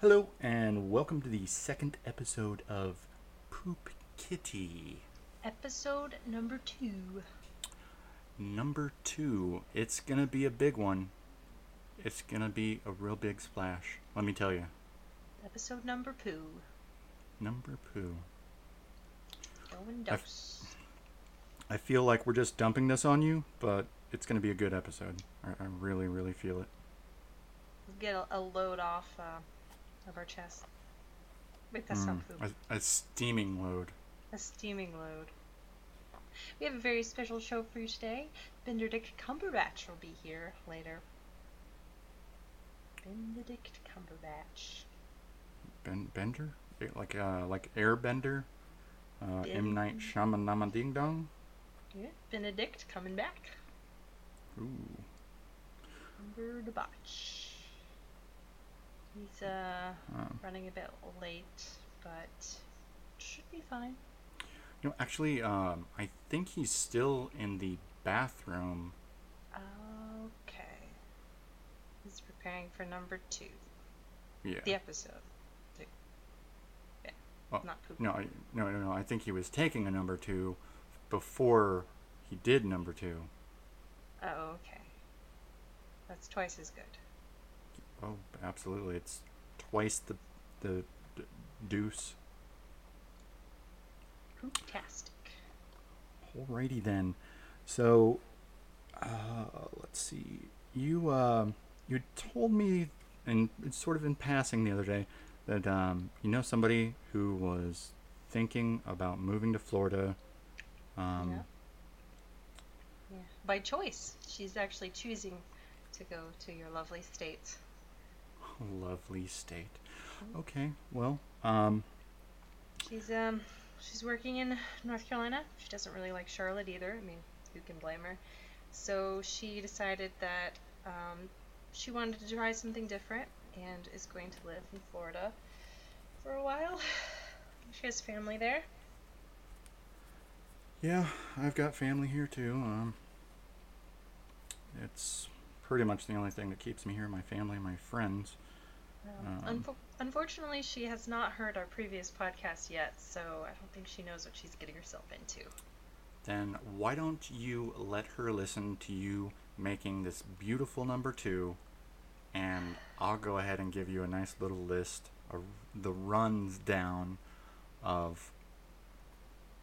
Hello, and welcome to the second episode of Poop Kitty. Episode number 2. It's gonna be a big one. It's gonna be a real big splash, let me tell you. Episode number poo. Going dose. I feel like we're just dumping this on you, but it's gonna be a good episode. I really, really feel it. We'll get a load off of our chest. Wait, that's not poop. A steaming load. We have a very special show for you today. Benedict Cumberbatch will be here later. Bender? Like Airbender? M. Night Shyamalan Ding Dong? Yeah, Benedict coming back. Ooh. Cumberbatch. He's running a bit late, but should be fine. No, actually, I think he's still in the bathroom. Okay. He's preparing for number 2. Yeah. The episode. Yeah. Well, not pooping. No. I think he was taking a number 2 before he did number 2. Oh, okay. That's twice as good. Oh, absolutely. It's twice the deuce. Fantastic. Alrighty then. So, let's see. You told me, and it's sort of in passing the other day, that you know somebody who was thinking about moving to Florida. Yeah. By choice. She's actually choosing to go to your lovely state. Okay. Well, She's working in North Carolina. She doesn't really like Charlotte either. I mean, who can blame her? So she decided that she wanted to try something different and is going to live in Florida for a while. She has family there. Yeah, I've got family here too. It's pretty much the only thing that keeps me here, my family, my friends. Unfortunately, she has not heard our previous podcast yet, so I don't think she knows what she's getting herself into. Then why don't you let her listen to you making this beautiful number 2, and I'll go ahead and give you a nice little list of the runs down of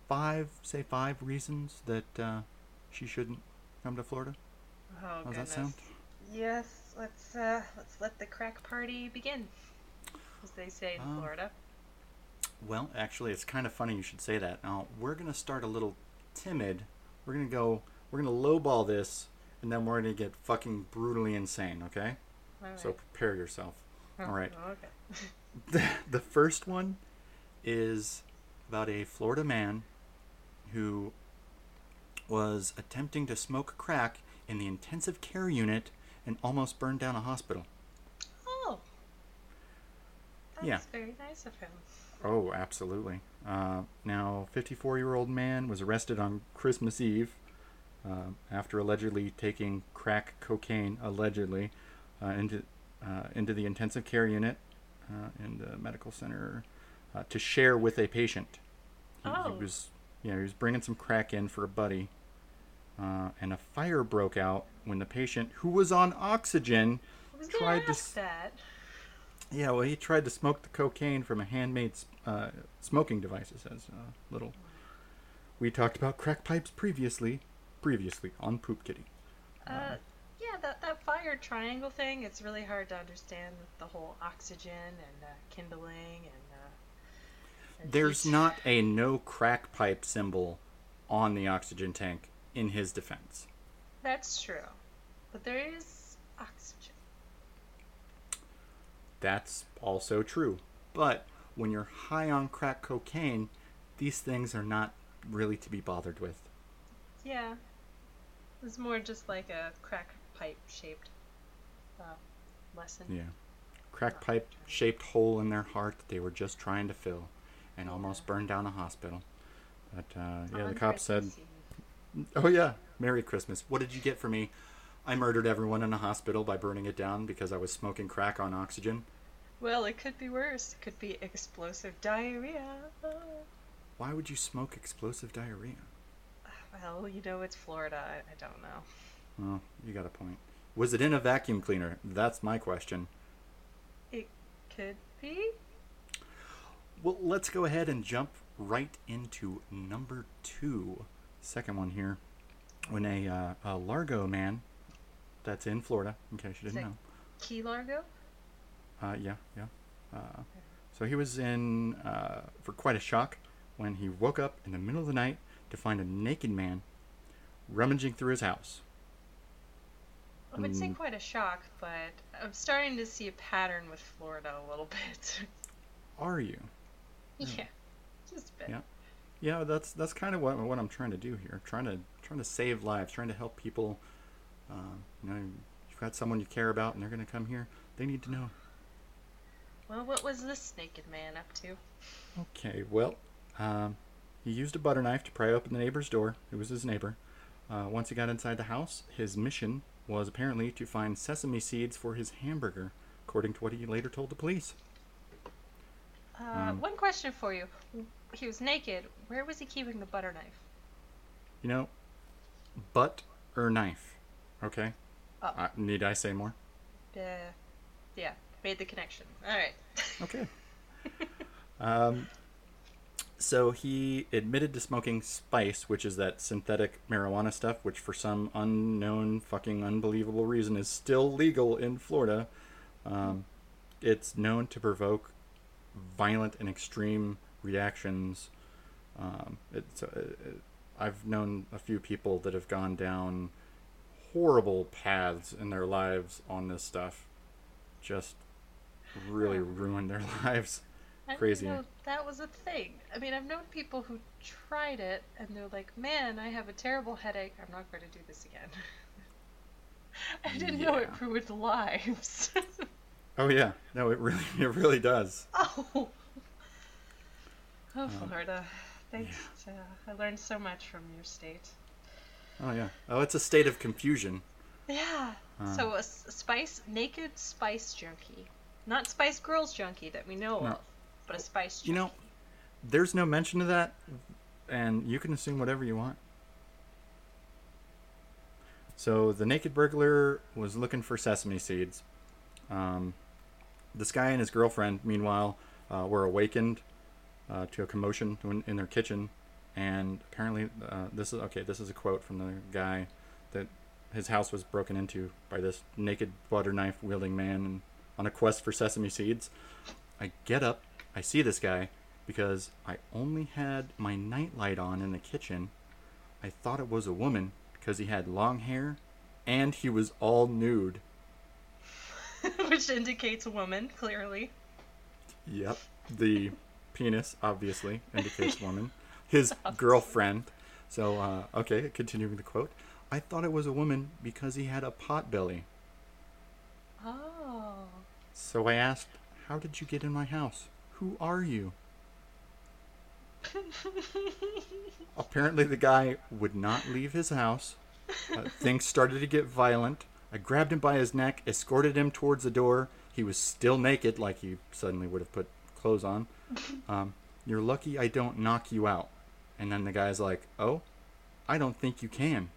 five reasons that she shouldn't come to Florida. Oh, how does that sound? Yes. Let's let the crack party begin, as they say in Florida. Well, actually, it's kind of funny you should say that. Now, we're going to start a little timid. We're going to lowball this, and then we're going to get fucking brutally insane, okay? All right. So prepare yourself. All right. Okay. The first one is about a Florida man who was attempting to smoke crack in the intensive care unit and almost burned down a hospital. Oh. That's very nice of him. Oh, absolutely. Now, 54-year-old man was arrested on Christmas Eve after allegedly taking crack cocaine, into the intensive care unit in the medical center to share with a patient. He was bringing some crack in for a buddy. And a fire broke out when the patient, who was on oxygen, he tried to smoke the cocaine from a handmade smoking device, it says. We talked about crack pipes previously on Poop Kitty. That fire triangle thing, it's really hard to understand with the whole oxygen and kindling and there's heat. Not a no crack pipe symbol on the oxygen tank. In his defense. That's true. But there is oxygen. That's also true. But when you're high on crack cocaine, these things are not really to be bothered with. Yeah. It's more just like a crack pipe shaped lesson. Yeah. Crack pipe shaped hole in their heart that they were just trying to fill and almost burned down a hospital. But the cops said... Oh, yeah. Merry Christmas. What did you get for me? I murdered everyone in a hospital by burning it down because I was smoking crack on oxygen. Well, it could be worse. It could be explosive diarrhea. Why would you smoke explosive diarrhea? Well, you know, it's Florida. I don't know. Well, you got a point. Was it in a vacuum cleaner? That's my question. It could be. Well, let's go ahead and jump right into number 2. Second one here. When a Largo man, that's in Florida, in case you didn't know. Key Largo? Yeah. Okay. So he was in for quite a shock when he woke up in the middle of the night to find a naked man rummaging through his house. I would say quite a shock, but I'm starting to see a pattern with Florida a little bit. Are you? Yeah, just a bit. Yeah, that's kind of what I'm trying to do here. Trying to save lives, trying to help people. You know, you've got someone you care about, and they're going to come here. They need to know. Well, what was this naked man up to? Okay, well, he used a butter knife to pry open the neighbor's door. It was his neighbor. Once he got inside the house, his mission was apparently to find sesame seeds for his hamburger, according to what he later told the police. One question for you. He was naked. Where was he keeping the butter knife? You know, butt or knife, okay? Oh. Need I say more? Yeah, made the connection. All right. Okay. So he admitted to smoking spice, which is that synthetic marijuana stuff, which for some unknown fucking unbelievable reason is still legal in Florida. It's known to provoke violent and extreme reactions. I've known a few people that have gone down horrible paths in their lives on this stuff. Just really ruined their lives. Crazy. I didn't know that was a thing. I mean, I've known people who tried it and they're like, man, I have a terrible headache. I'm not going to do this again. I didn't know it ruined lives. Oh, yeah. No, it really does. Oh, Florida. Thanks. Yeah. I learned so much from your state. Oh, yeah. Oh, it's a state of confusion. Yeah. So a spice, naked spice junkie. Not Spice Girls junkie that we know of, but a spice junkie. You know, there's no mention of that, and you can assume whatever you want. So the naked burglar was looking for sesame seeds. This guy and his girlfriend, meanwhile, were awakened to a commotion in their kitchen, and apparently, this is a quote from the guy, that his house was broken into by this naked butter knife wielding man on a quest for sesame seeds. I get up, I see this guy, because I only had my nightlight on in the kitchen. I thought it was a woman, because he had long hair, and he was all nude. Which indicates a woman, clearly. Yep. The penis, obviously, indicates woman. His girlfriend. So, okay, continuing the quote. I thought it was a woman because he had a pot belly. Oh. So I asked, how did you get in my house? Who are you? Apparently the guy would not leave his house. Things started to get violent. I grabbed him by his neck, escorted him towards the door. He was still naked, like he suddenly would have put clothes on. You're lucky I don't knock you out. And then the guy's like, oh, I don't think you can.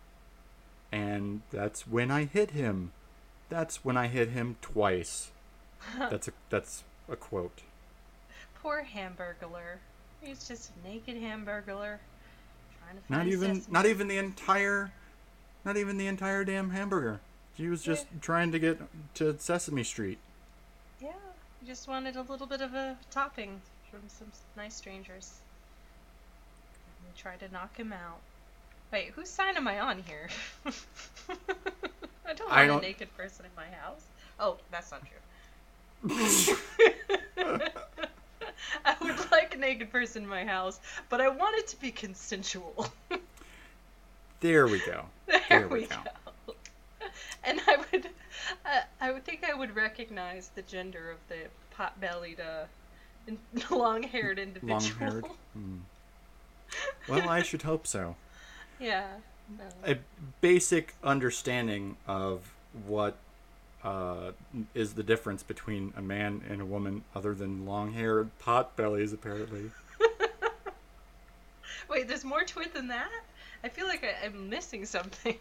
And that's when I hit him. That's when I hit him twice. That's a quote. Poor Hamburglar. He's just a naked Hamburglar. Trying to find not even the entire damn hamburger. He was just trying to get to Sesame Street. Yeah, he just wanted a little bit of a topping from some nice strangers. And they tried to knock him out. Wait, whose side am I on here? I don't want a naked person in my house. Oh, that's not true. I would like a naked person in my house, but I want it to be consensual. There we go. There we go. And I would think I would recognize the gender of the pot-bellied, long-haired individual. Long-haired. Well, I should hope so. Yeah. No. A basic understanding of what is the difference between a man and a woman other than long hair and pot bellies, apparently. Wait, there's more to it than that? I feel like I'm missing something.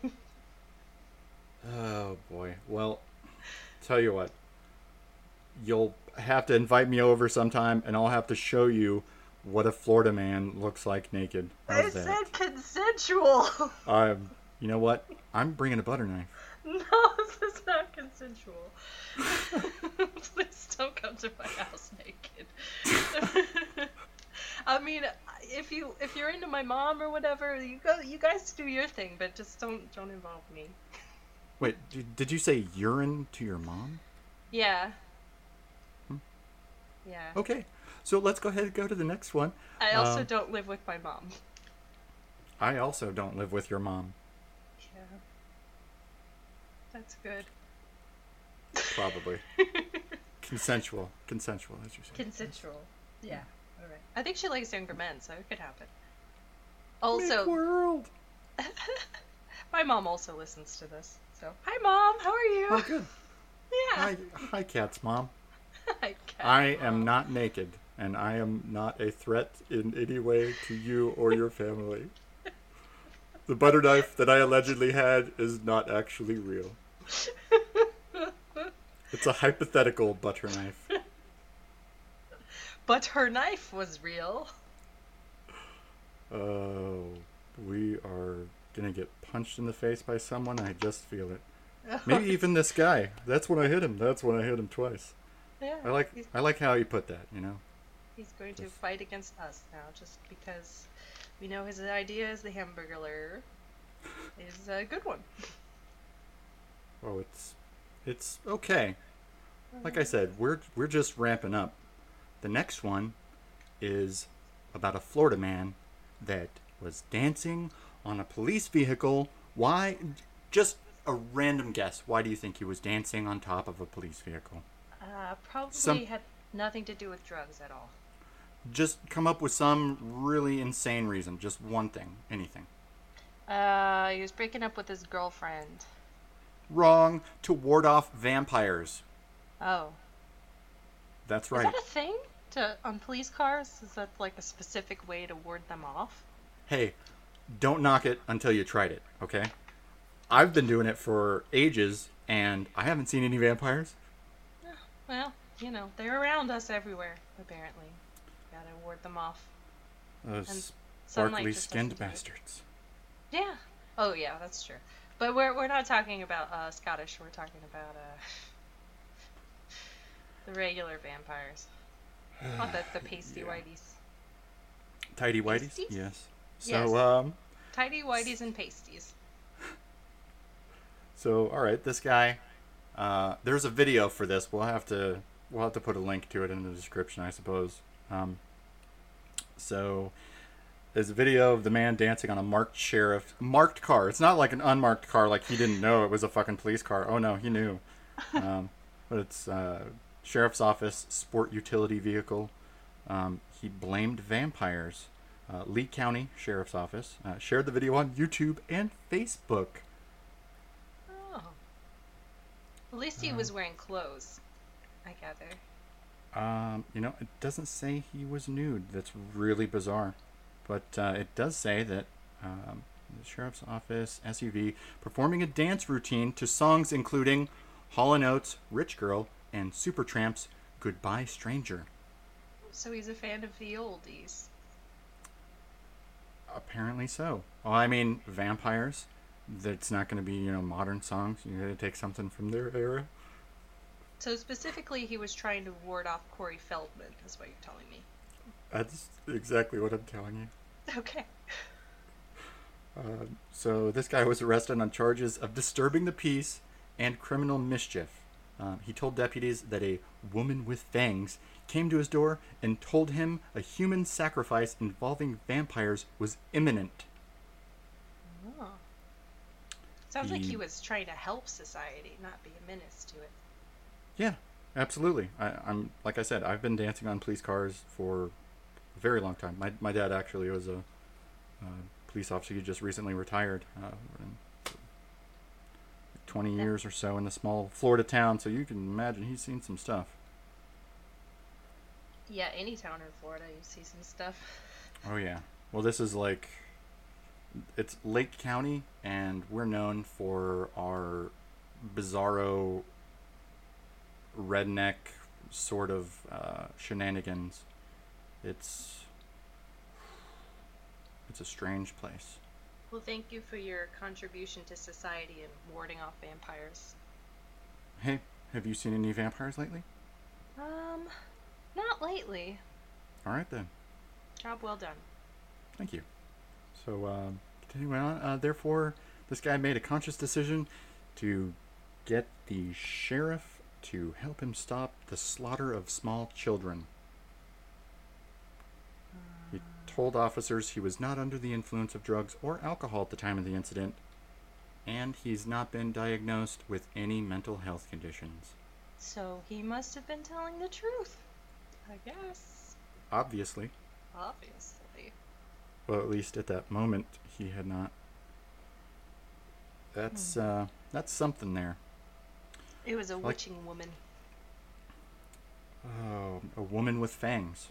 Oh, boy. Well, tell you what. You'll have to invite me over sometime, and I'll have to show you what a Florida man looks like naked. I said consensual. You know what? I'm bringing a butter knife. No, this is not consensual. Please don't come to my house naked. I mean, if you're into my mom or whatever, you guys do your thing, but just don't involve me. Wait, did you say urine to your mom? Yeah. Yeah. Okay, so let's go ahead and go to the next one. I also don't live with my mom. I also don't live with your mom. Yeah. That's good. Probably. Consensual, as you said. Consensual. Yeah. All right. I think she likes younger men, so it could happen. Also. Big world. My mom also listens to this. So, hi mom, how are you? Oh, good. Yeah. Hi Kat's mom. I am not naked, and I am not a threat in any way to you or your family. The butter knife that I allegedly had is not actually real. It's a hypothetical butter knife. But her knife was real. Oh, we are gonna get punched in the face by someone. I just feel it. Maybe even this guy. That's when I hit him. That's when I hit him twice. Yeah, I like how you put that, you know. He's going to fight against us now, just because we know his idea is the Hamburglar is a good one. Oh, it's okay. Like I said, we're just ramping up. The next one is about a Florida man that was dancing on a police vehicle. Why? Just a random guess. Why do you think he was dancing on top of a police vehicle? Probably had nothing to do with drugs at all. Just come up with some really insane reason. Just one thing. Anything. He was breaking up with his girlfriend. Wrong. To ward off vampires. Oh. That's right. Is that a thing on police cars? Is that like a specific way to ward them off? Hey, don't knock it until you tried it, okay? I've been doing it for ages, and I haven't seen any vampires. Well, you know, they're around us everywhere, apparently. Gotta ward them off. Those sparkly skinned bastards. Yeah. Oh, yeah, that's true. But we're not talking about Scottish. We're talking about the regular vampires. Not the pasty whiteys. Tidy whiteys? Pasties? Yes. So, tidy whiteys and pasties. So, all right, this guy. There's a video for this. We'll have to put a link to it in the description, I suppose. So there's a video of the man dancing on a marked car. It's not like an unmarked car, like he didn't know it was a fucking police car. Oh no, he knew. But it's sheriff's office sport utility vehicle. He blamed vampires. Lee County Sheriff's Office shared the video on YouTube and Facebook. At least he was wearing clothes, I gather. You know, it doesn't say he was nude. That's really bizarre. But it does say that the Sheriff's Office SUV performing a dance routine to songs including Hall & Oates, Rich Girl, and Supertramp's Goodbye Stranger. So he's a fan of the oldies. Apparently so. Well, I mean, vampires. That's not going to be, you know, modern songs. You're going to take something from their era. So specifically, he was trying to ward off Corey Feldman, is what you're telling me. That's exactly what I'm telling you. Okay. So this guy was arrested on charges of disturbing the peace and criminal mischief. He told deputies that a woman with fangs came to his door and told him a human sacrifice involving vampires was imminent. Oh. Sounds like he was trying to help society, not be a menace to it. Yeah, absolutely. I'm like I said, I've been dancing on police cars for a very long time. My dad actually was a police officer. He just recently retired. 20 years or so in a small Florida town, so you can imagine he's seen some stuff. Yeah, any town in Florida, you see some stuff. Oh, yeah. Well, this is like... It's Lake County, and we're known for our bizarro redneck sort of shenanigans. It's a strange place. Well, thank you for your contribution to society and warding off vampires. Hey, have you seen any vampires lately? Not lately. All right, then. Job well done. Thank you. So, continuing on, therefore, this guy made a conscious decision to get the sheriff to help him stop the slaughter of small children. He told officers he was not under the influence of drugs or alcohol at the time of the incident, and he's not been diagnosed with any mental health conditions. So he must have been telling the truth, I guess. Obviously. Well, at least at that moment, he had not. That's something there. It was a witching woman. Oh, a woman with fangs.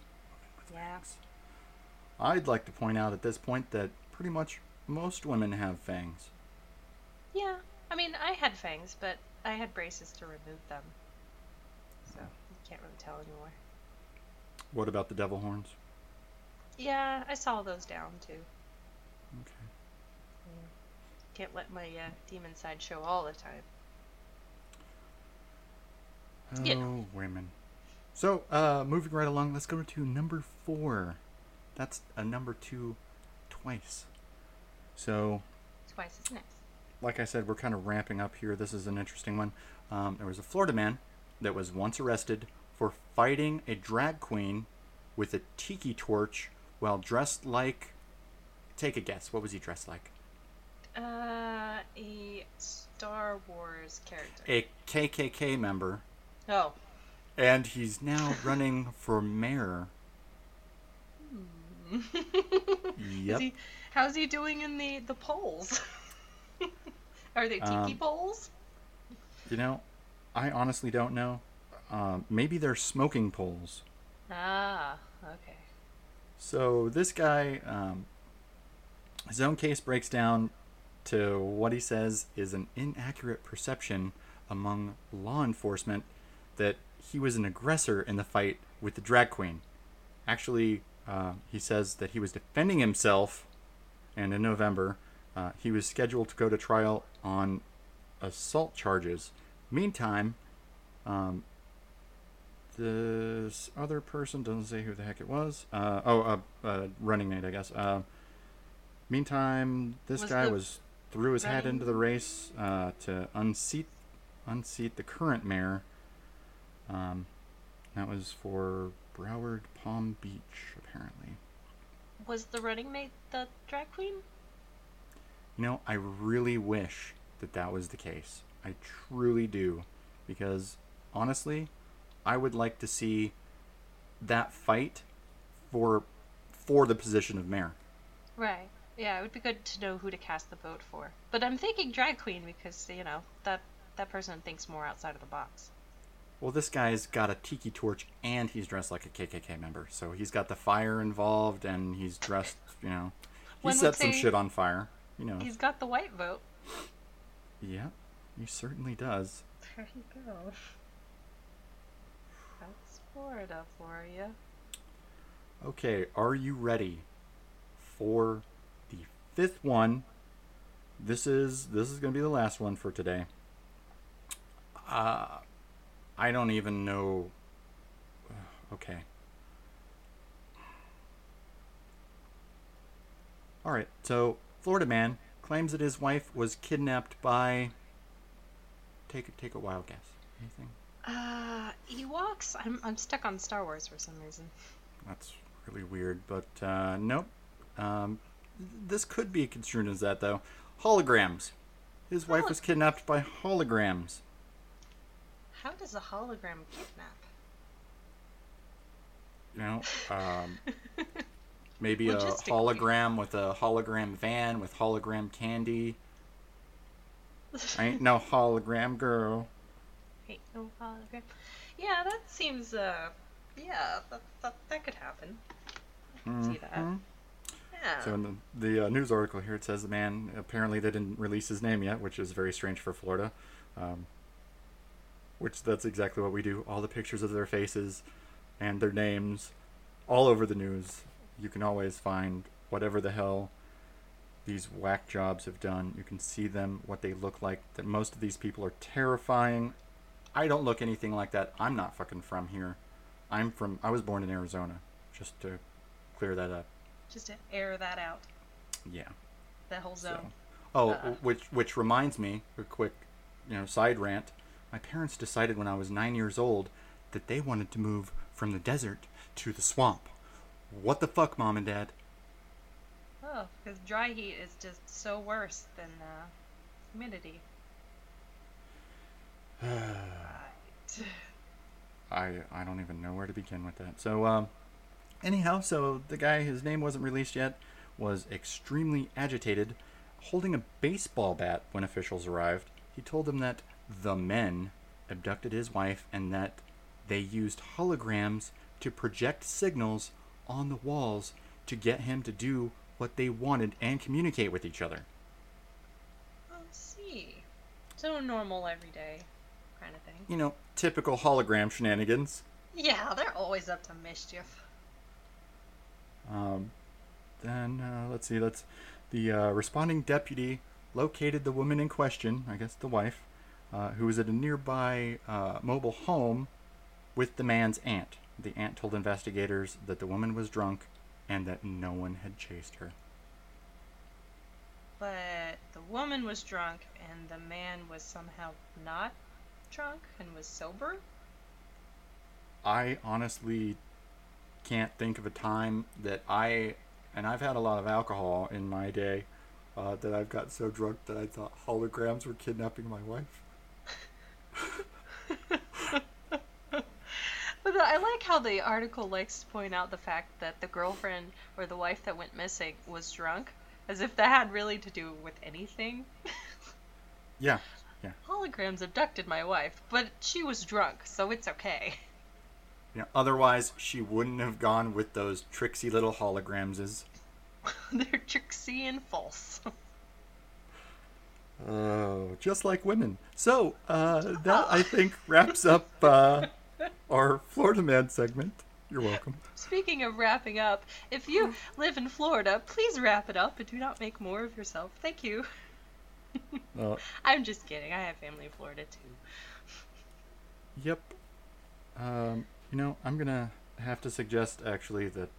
Yeah. I'd like to point out at this point that pretty much most women have fangs. Yeah, I mean, I had fangs, but I had braces to remove them. So, you can't really tell anymore. What about the devil horns? Yeah, I saw those down, too. Okay. Yeah. Can't let my demon side show all the time. Oh, yeah. Women. So, moving right along, let's go to number 4. That's a number 2 twice. So... Twice is nice. Like I said, we're kind of ramping up here. This is an interesting one. There was a Florida man that was once arrested for fighting a drag queen with a tiki torch... Well, dressed like... Take a guess. What was he dressed like? A Star Wars character. A KKK member. Oh. And he's now running for mayor. Hmm. Yep. How's he doing in the polls? Are they tiki polls? You know, I honestly don't know. Maybe they're smoking polls. Ah, okay. So this guy, his own case breaks down to what he says is an inaccurate perception among law enforcement that he was an aggressor in the fight with the drag queen. Actually, he says that he was defending himself, and in November, he was scheduled to go to trial on assault charges. Meantime, this other person, doesn't say who the heck it was. Running mate, I guess. Meantime, this guy threw his hat into the race to unseat the current mayor. That was for Broward Palm Beach, apparently. Was the running mate the drag queen? You know, I really wish that was the case. I truly do, because honestly... I would like to see that fight for the position of mayor. Right. Yeah, it would be good to know who to cast the vote for. But I'm thinking drag queen because, you know, that person thinks more outside of the box. Well, this guy's got a tiki torch and he's dressed like a KKK member. So he's got the fire involved and he's dressed, you know. He set some shit on fire, you know. He's got the white vote. Yeah, he certainly does. There you go. Florida for you. Okay, are you ready for the 5th one? This is going to be the last one for today. I don't even know. Okay. All right. So, Florida man claims that his wife was kidnapped by. Take a wild guess. Anything? Ewoks? I'm stuck on Star Wars for some reason. That's really weird, but nope. This could be construed as that, though. Holograms. His wife was kidnapped by holograms. How does a hologram kidnap? You know, maybe a hologram with a hologram van with hologram candy. Ain't no hologram girl. Ain't no hologram. Yeah, that seems, yeah, that could happen. I can see that. Yeah. So in the news article here, it says the man, apparently they didn't release his name yet, which is very strange for Florida. Which that's exactly what we do. All the pictures of their faces and their names all over the news. You can always find whatever the hell these whack jobs have done. You can see them, what they look like. That most of these people are terrifying. I don't look anything like that. I'm not fucking from here. I was born in Arizona. Just to clear that up. Just to air that out. Yeah. That whole zone. So, which reminds me, a quick, side rant. My parents decided when I was 9 years old that they wanted to move from the desert to the swamp. What the fuck, Mom and Dad? Oh, because dry heat is just so worse than humidity. Right. I don't even know where to begin with that. So, anyhow, so the guy, his name wasn't released yet, was extremely agitated, holding a baseball bat when officials arrived. He told them that the men abducted his wife and that they used holograms to project signals on the walls to get him to do what they wanted and communicate with each other. I see. So normal everyday kind of thing. Typical hologram shenanigans. Yeah, they're always up to mischief. Then, let's see, the responding deputy located the woman in question, I guess the wife, who was at a nearby mobile home with the man's aunt. The aunt told investigators that the woman was drunk and that no one had chased her. But the woman was drunk and the man was somehow not drunk and was sober? I honestly can't think of a time that I've had a lot of alcohol in my day, that I've got so drunk that I thought holograms were kidnapping my wife. I like how the article likes to point out the fact that the girlfriend or the wife that went missing was drunk, as if that had really to do with anything. Yeah. Holograms abducted my wife, but she was drunk, so it's okay. Otherwise, she wouldn't have gone with those tricksy little holograms. They're tricksy and false. Oh, just like women. So, that, I think, wraps up... our Florida Man segment. You're welcome. Speaking of wrapping up, if you live in Florida, please wrap it up and do not make more of yourself. Thank you. I'm just kidding. I have family in Florida, too. Yep. I'm going to have to suggest, actually, that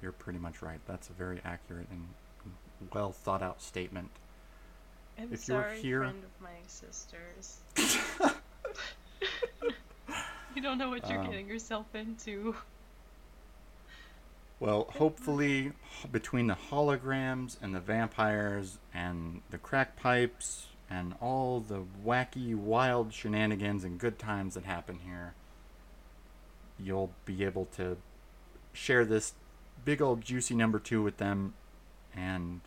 you're pretty much right. That's a very accurate and well-thought-out statement. I'm sorry, friend of my sister's. You don't know what you're getting yourself into. Well, hopefully, between the holograms and the vampires and the crack pipes and all the wacky, wild shenanigans and good times that happen here, you'll be able to share this big old juicy number 2 with them and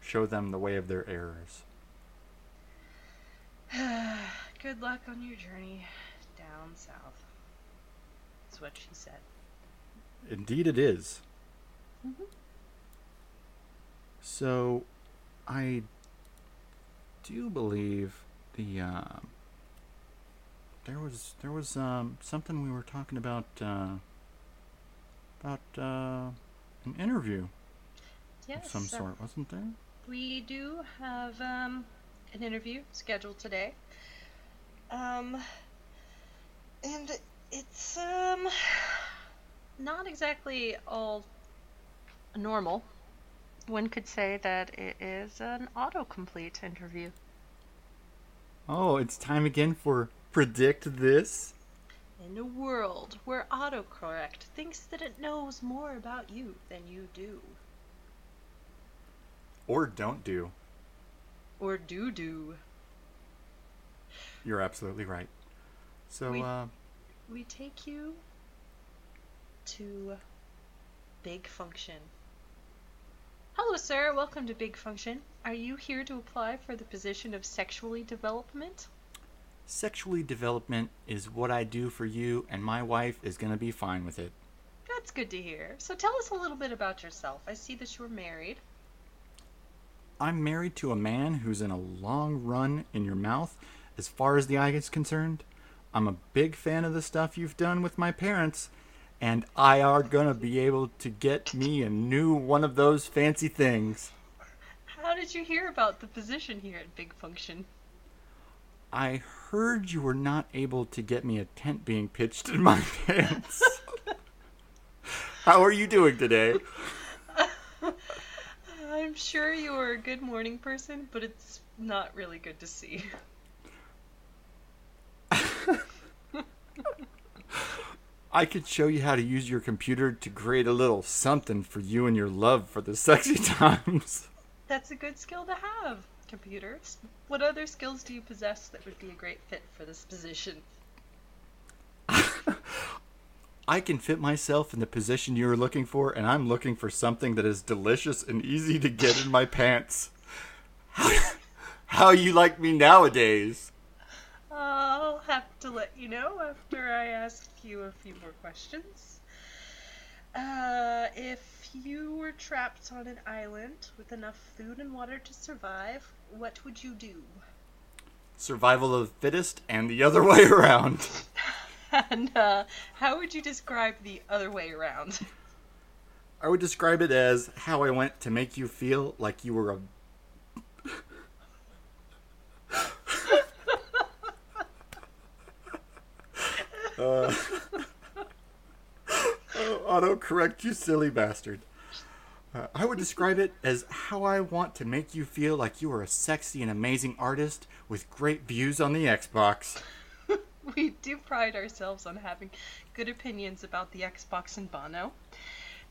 show them the way of their errors. Good luck on your journey down south. That's what she said. Indeed it is. Mm-hmm. So, I do believe there was something we were talking about an interview of some sort, wasn't there? We do have an interview scheduled today. And it's not exactly all normal. One could say that it is an autocomplete interview. Oh, it's time again for Predict This? In a world where autocorrect thinks that it knows more about you than you do. Or don't do. Or do. You're absolutely right. So, we take you to Big Function. Hello, sir. Welcome to Big Function. Are you here to apply for the position of sexually development? Sexually development is what I do for you, and my wife is going to be fine with it. That's good to hear. So tell us a little bit about yourself. I see that you're married. I'm married to a man who's in a long run in your mouth, as far as the eye is concerned. I'm a big fan of the stuff you've done with my parents, and I are going to be able to get me a new one of those fancy things. How did you hear about the position here at Big Function? I heard you were not able to get me a tent being pitched in my pants. How are you doing today? I'm sure you are a good morning person, but it's not really good to see. I could show you how to use your computer to create a little something for you and your love for the sexy times. That's a good skill to have, computers. What other skills do you possess that would be a great fit for this position? I can fit myself in the position you're looking for, and I'm looking for something that is delicious and easy to get in my pants. How you like me nowadays? I'll have to let you know after I ask you a few more questions. If you were trapped on an island with enough food and water to survive, what would you do? Survival of the fittest and the other way around. And how would you describe the other way around? I would describe it as how I went to make you feel like you were a... Autocorrect, you silly bastard. I would describe it as how I want to make you feel like you are a sexy and amazing artist with great views on the Xbox. We do pride ourselves on having good opinions about the Xbox and Bono.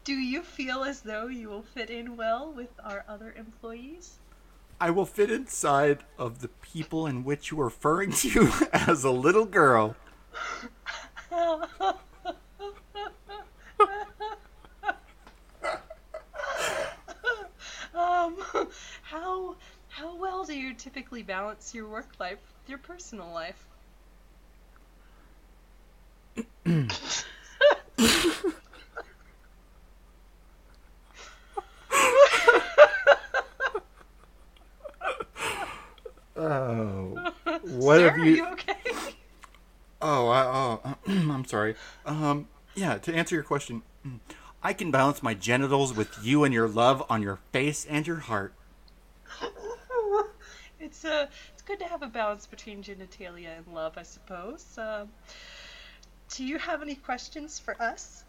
Do you feel as though you will fit in well with our other employees? I will fit inside of the people in which you are referring to as a little girl. How well do you typically balance your work life with your personal life? Oh, what Sir, have you? Are you okay? I'm sorry. To answer your question, I can balance my genitals with you and your love on your face and your heart. It's good to have a balance between genitalia and love, I suppose. Do you have any questions for us?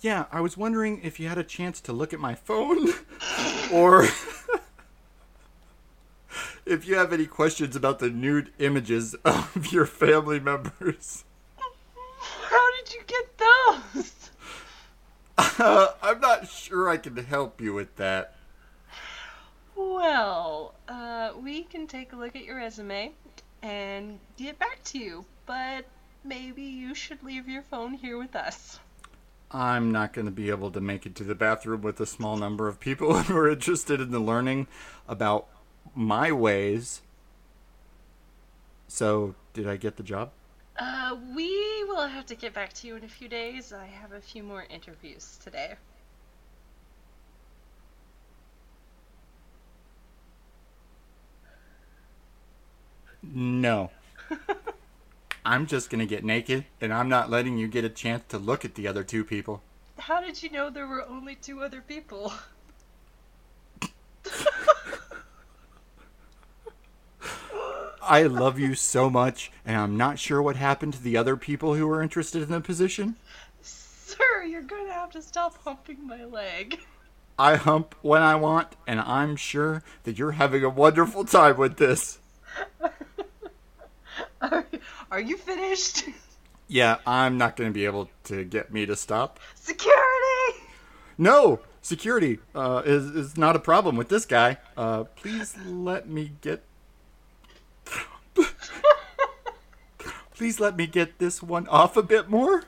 Yeah, I was wondering if you had a chance to look at my phone, or if you have any questions about the nude images of your family members. How did you get those? I'm not sure I can help you with that. Well, we can take a look at your resume and get back to you, but maybe you should leave your phone here with us. I'm not going to be able to make it to the bathroom with a small number of people who are interested in the learning about my ways. So, did I get the job? We will have to get back to you in a few days. I have a few more interviews today. No. I'm just going to get naked, and I'm not letting you get a chance to look at the other two people. How did you know there were only two other people? I love you so much, and I'm not sure what happened to the other people who were interested in the position. Sir, you're going to have to stop humping my leg. I hump when I want, and I'm sure that you're having a wonderful time with this. Are you finished? Yeah, I'm not going to be able to get me to stop. Security! No! Security is not a problem with this guy. Please let me get... Please let me get this one off a bit more.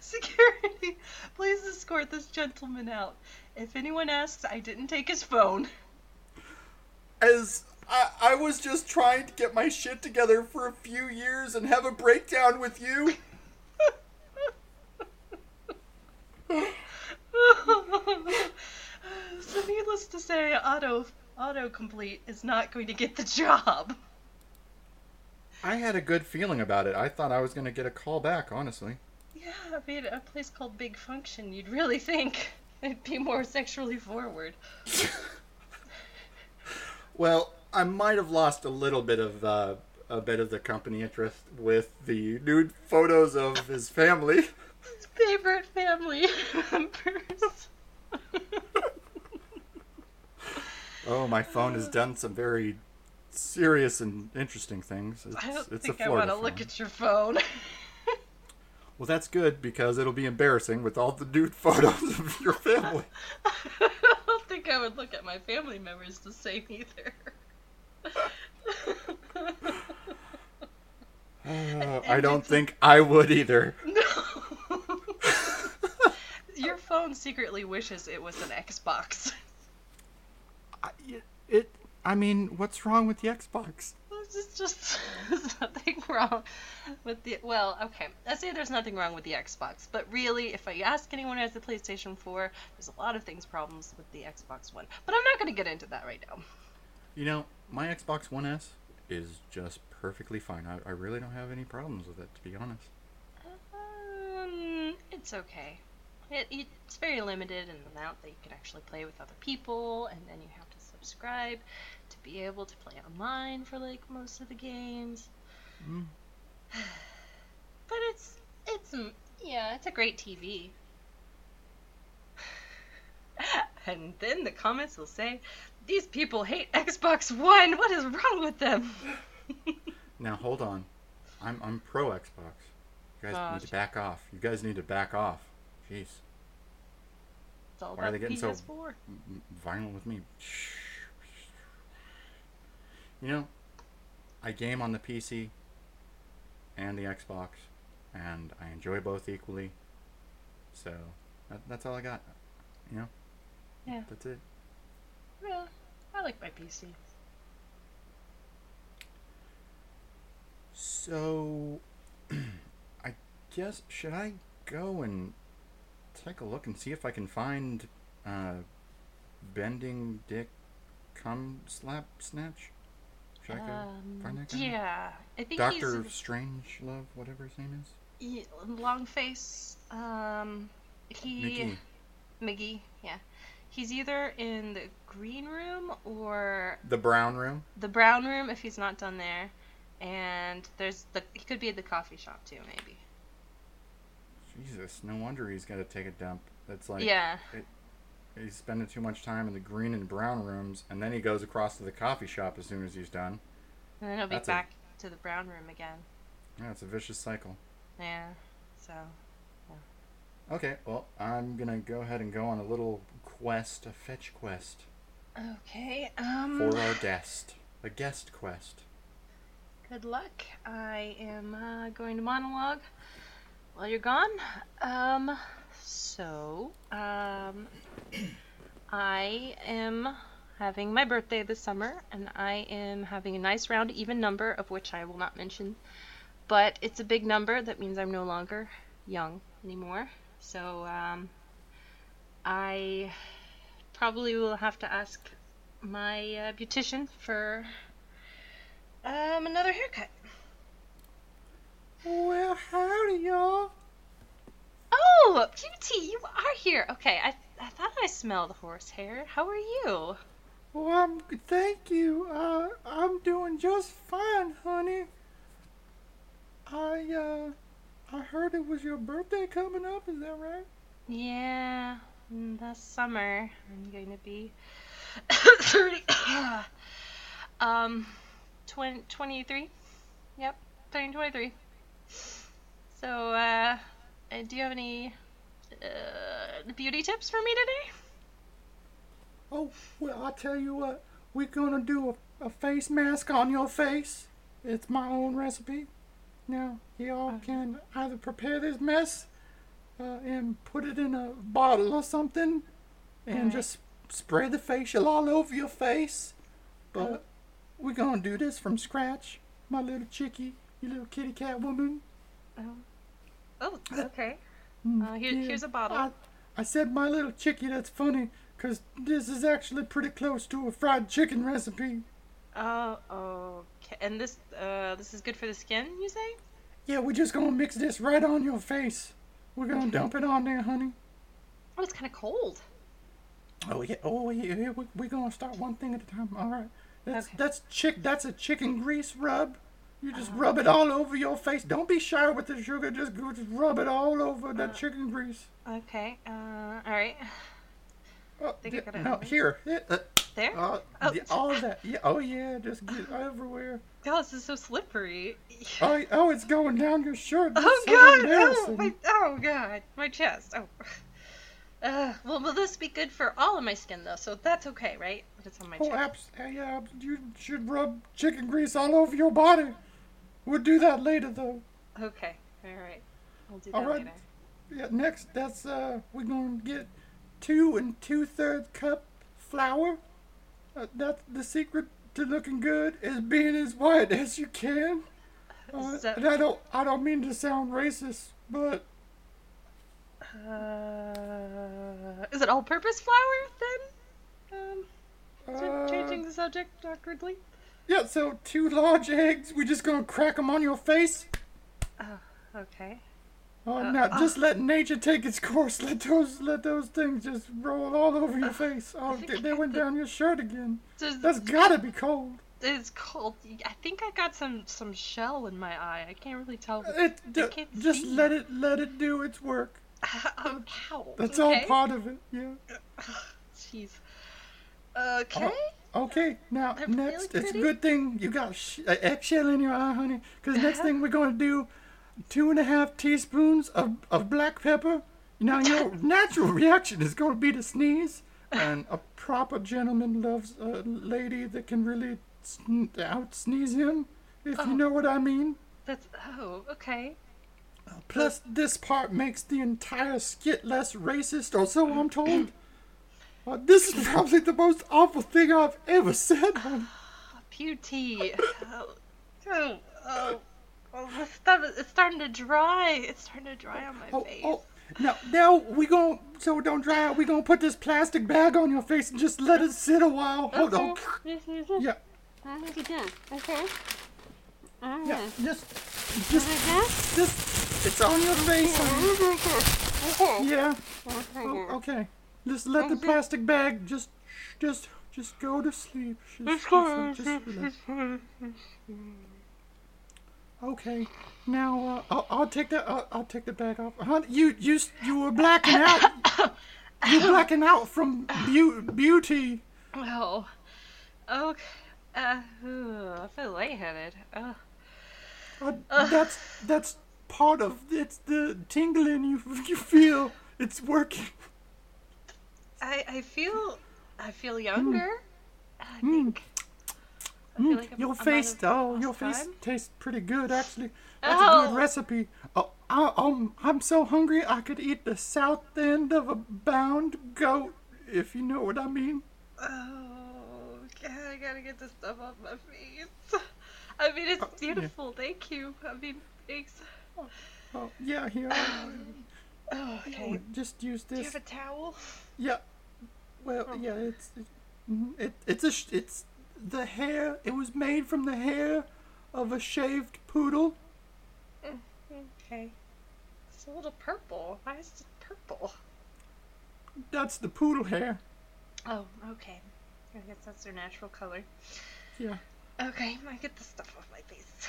Security, Please escort this gentleman out. If anyone asks, I didn't take his phone. As I was just trying to get my shit together for a few years and have a breakdown with you. So needless to say, autocomplete is not going to get the job. I had a good feeling about it. I thought I was going to get a call back, honestly. Yeah, I mean, a place called Big Function, you'd really think it'd be more sexually forward. Well, I might have lost a bit of the company interest with the nude photos of his family. His favorite family members. Oh, my phone has done some very serious and interesting things. I want to look at your phone. Well, that's good, because it'll be embarrassing with all the nude photos of your family. I don't think I would look at my family members the same either. I don't think I would either. No. Your phone secretly wishes it was an Xbox. What's wrong with the Xbox? There's nothing wrong with the... Well, okay. I say there's nothing wrong with the Xbox, but really, if I ask anyone who has the PlayStation 4, there's a lot of problems with the Xbox One. But I'm not going to get into that right now. You know, my Xbox One S is just perfectly fine. I really don't have any problems with it, to be honest. It's okay. It's very limited in the amount that you can actually play with other people, and then you have to subscribe to be able to play online for like most of the games. Mm. But it's a great TV. And then the comments will say, "These people hate Xbox One. What is wrong with them?" Now hold on, I'm pro Xbox. You guys need to back off. You guys need to back off. Jeez. It's all Why about are they getting PS4. So violent with me? You know, I game on the PC and the Xbox, and I enjoy both equally. So that's all I got. You know? Yeah. That's it. Yeah, I like my PC. So, I guess, should I go and take a look and see if I can find Bending Dick Cum Slap Snatch? Should I go find that guy? Yeah. I think Dr. Strangelove, whatever his name is? Longface. Miggy, yeah. He's either in the green room or... The brown room? The brown room, if he's not done there. And he could be at the coffee shop, too, maybe. Jesus, no wonder he's got to take a dump. That's like, yeah. He's spending too much time in the green and brown rooms, and then he goes across to the coffee shop as soon as he's done. And then he'll be back to the brown room again. Yeah, it's a vicious cycle. Yeah, so... Yeah. Okay, well, I'm going to go ahead and go on a little quest, a fetch quest. Okay, for our guest. A guest quest. Good luck. I am going to monologue. Well, you're gone. I am having my birthday this summer, and I am having a nice round even number, of which I will not mention. But it's a big number. That means I'm no longer young anymore. So I probably will have to ask my beautician for another haircut. Well, howdy, y'all. Oh, Cutie, you are here. Okay, I thought I smelled horse hair. How are you? Well, thank you. I'm doing just fine, honey. I heard it was your birthday coming up. Is that right? Yeah, this summer I'm going to be 30. 23. Yep, turning 23. So, do you have any beauty tips for me today? Oh, well, I tell you what. We're going to do a face mask on your face. It's my own recipe. Now, y'all can either prepare this mess and put it in a bottle or something and just spray the facial all over your face. But we're going to do this from scratch, my little chickie, you little kitty cat woman. Oh, okay. Here's a bottle. I said my little chickie, that's funny, because this is actually pretty close to a fried chicken recipe. Okay. And this is good for the skin, you say? Yeah, we're just going to mix this right on your face. We're going to dump it on there, honey. Oh, it's kind of cold. Oh, yeah. We're going to start one thing at a time. All right. That's a chicken grease rub. You just rub it all over your face. Don't be shy with the sugar. Just rub it all over that chicken grease. Okay. All right. Here. There? All that. Yeah. Oh, yeah. Just get everywhere. God, this is so slippery. Oh, it's going down your shirt. That's God. Oh, God. My chest. Oh. Will this be good for all of my skin, though? So that's okay, right? If it's on my chest. Yeah. You should rub chicken grease all over your body. We'll do that later, though. Okay. All right. We'll do that later. Yeah, next, that's, we're going to get 2 2/3 cup flour. That's the secret to looking good, is being as white as you can. And I don't mean to sound racist, but is it all-purpose flour then? Changing the subject awkwardly. Yeah. So 2 large eggs. We're just gonna crack them on your face. Oh, okay. Now just let nature take its course. Let those things just roll all over your face. Oh, they went down your shirt again. That's gotta be cold. It's cold. I think I got some shell in my eye. I can't really tell. Just let it do its work. Ow. That's all part of it. Yeah. Jeez. Okay. Okay. Now next, it's a good thing you got eggshell in your eye, honey. Because next thing we're gonna do. 2.5 teaspoons of black pepper. Now, your natural reaction is going to be to sneeze. And a proper gentleman loves a lady that can really out-sneeze him, if you know what I mean. That's, okay. Plus, this part makes the entire skit less racist, or so I'm told. This is probably the most awful thing I've ever said. Beauty. Oh, it's starting to dry. It's starting to dry on my face. Oh, now we gon' so it don't dry out. We gonna put this plastic bag on your face and just let it sit a while. Okay. Hold on. Yeah. I think it's done. Okay. All right. Yeah, just it's on your face. Okay. Yeah. Okay. Just let the plastic bag just go to sleep. Just relax. Okay, now I'll take the bag off. Honey, you were blacking out. You're blacking out from beauty. Oh, okay. I feel lightheaded. That's part of it's the tingling you feel. It's working. I feel younger. I think. Like your face tastes pretty good, actually. That's a good recipe. I'm so hungry I could eat the south end of a bound goat, if you know what I mean. Oh, God, I gotta get this stuff off my face. I mean, it's beautiful. Yeah. Thank you. I mean, thanks. Oh yeah, here. Okay. Just use this. Do you have a towel? Yeah. Well, yeah, it's the hair. It was made from the hair of a shaved poodle. Okay. It's a little purple. Why is it purple? That's the poodle hair. Oh, okay. I guess that's their natural color. Yeah. Okay, I get the stuff off my face.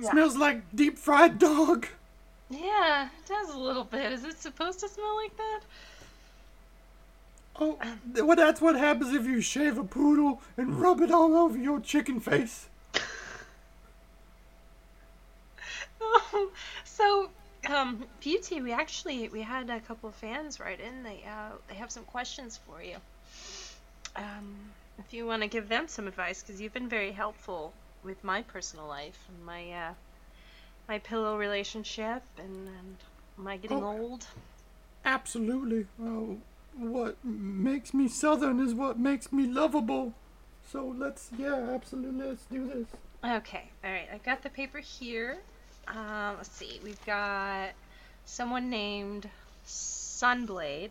Yeah. Smells like deep fried dog. Yeah, it does a little bit. Is it supposed to smell like that? Oh, well, that's what happens if you shave a poodle and rub it all over your chicken face. So, Beauty, we had a couple of fans write in. They have some questions for you. If you want to give them some advice, because you've been very helpful with my personal life and my my pillow relationship and my getting old. Absolutely. Oh, what makes me Southern is what makes me lovable. So let's do this. Okay, all right, I've got the paper here. Let's see, we've got someone named Sunblade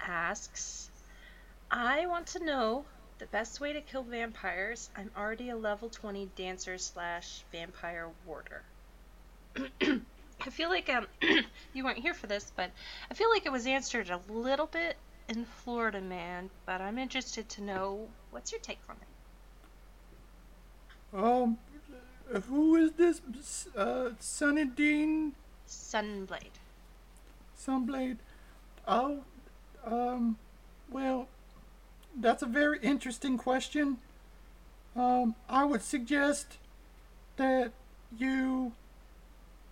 asks, I want to know the best way to kill vampires. I'm already a level 20 dancer/vampire warder. I feel like you weren't here for this, but I feel like it was answered a little bit in Florida Man, but I'm interested to know, what's your take on it? Who is this? Sunny Dean? Sunblade. Oh, well, that's a very interesting question. I would suggest that you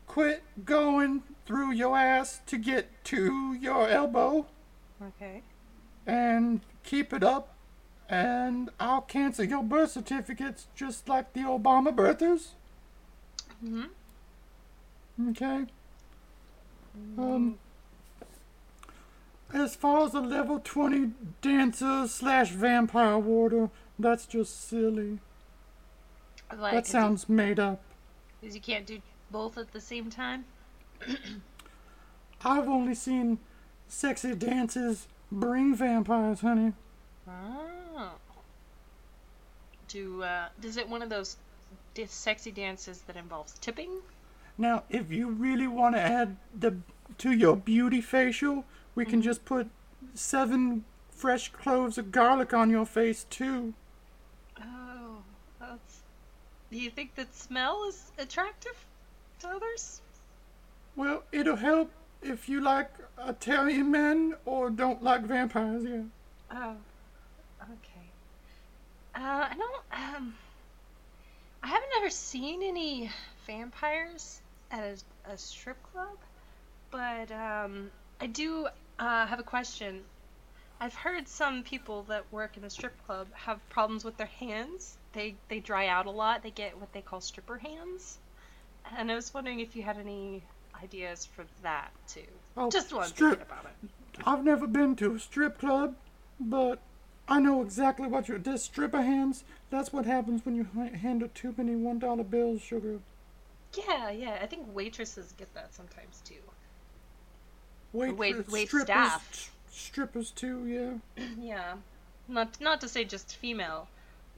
quit going through your ass to get to your elbow. Okay. And keep it up, and I'll cancel your birth certificates just like the Obama birthers. Mm-hmm. Okay. As far as a level 20 dancer/vampire warder, that's just silly. Like, that sounds made up. Because you can't do both at the same time? I've only seen sexy dances bring vampires, honey. Oh. Is it one of those sexy dances that involves tipping? Now, if you really want to add to your beauty facial, we can just put 7 fresh cloves of garlic on your face, too. Oh. Do you think that smell is attractive to others? Well, it'll help if you like Italian men or don't like vampires, yeah. Oh, okay. I don't, I haven't ever seen any vampires at a strip club, but, I do, have a question. I've heard some people that work in the strip club have problems with their hands. They dry out a lot. They get what they call stripper hands. And I was wondering if you had any ideas for that too. Oh, just one thing about it. I've never been to a strip club, but I know exactly what this stripper hands. That's what happens when you handle too many $1 bills, sugar. Yeah. I think waitresses get that sometimes too. Wait staff. Strippers too, yeah. Yeah, not to say just female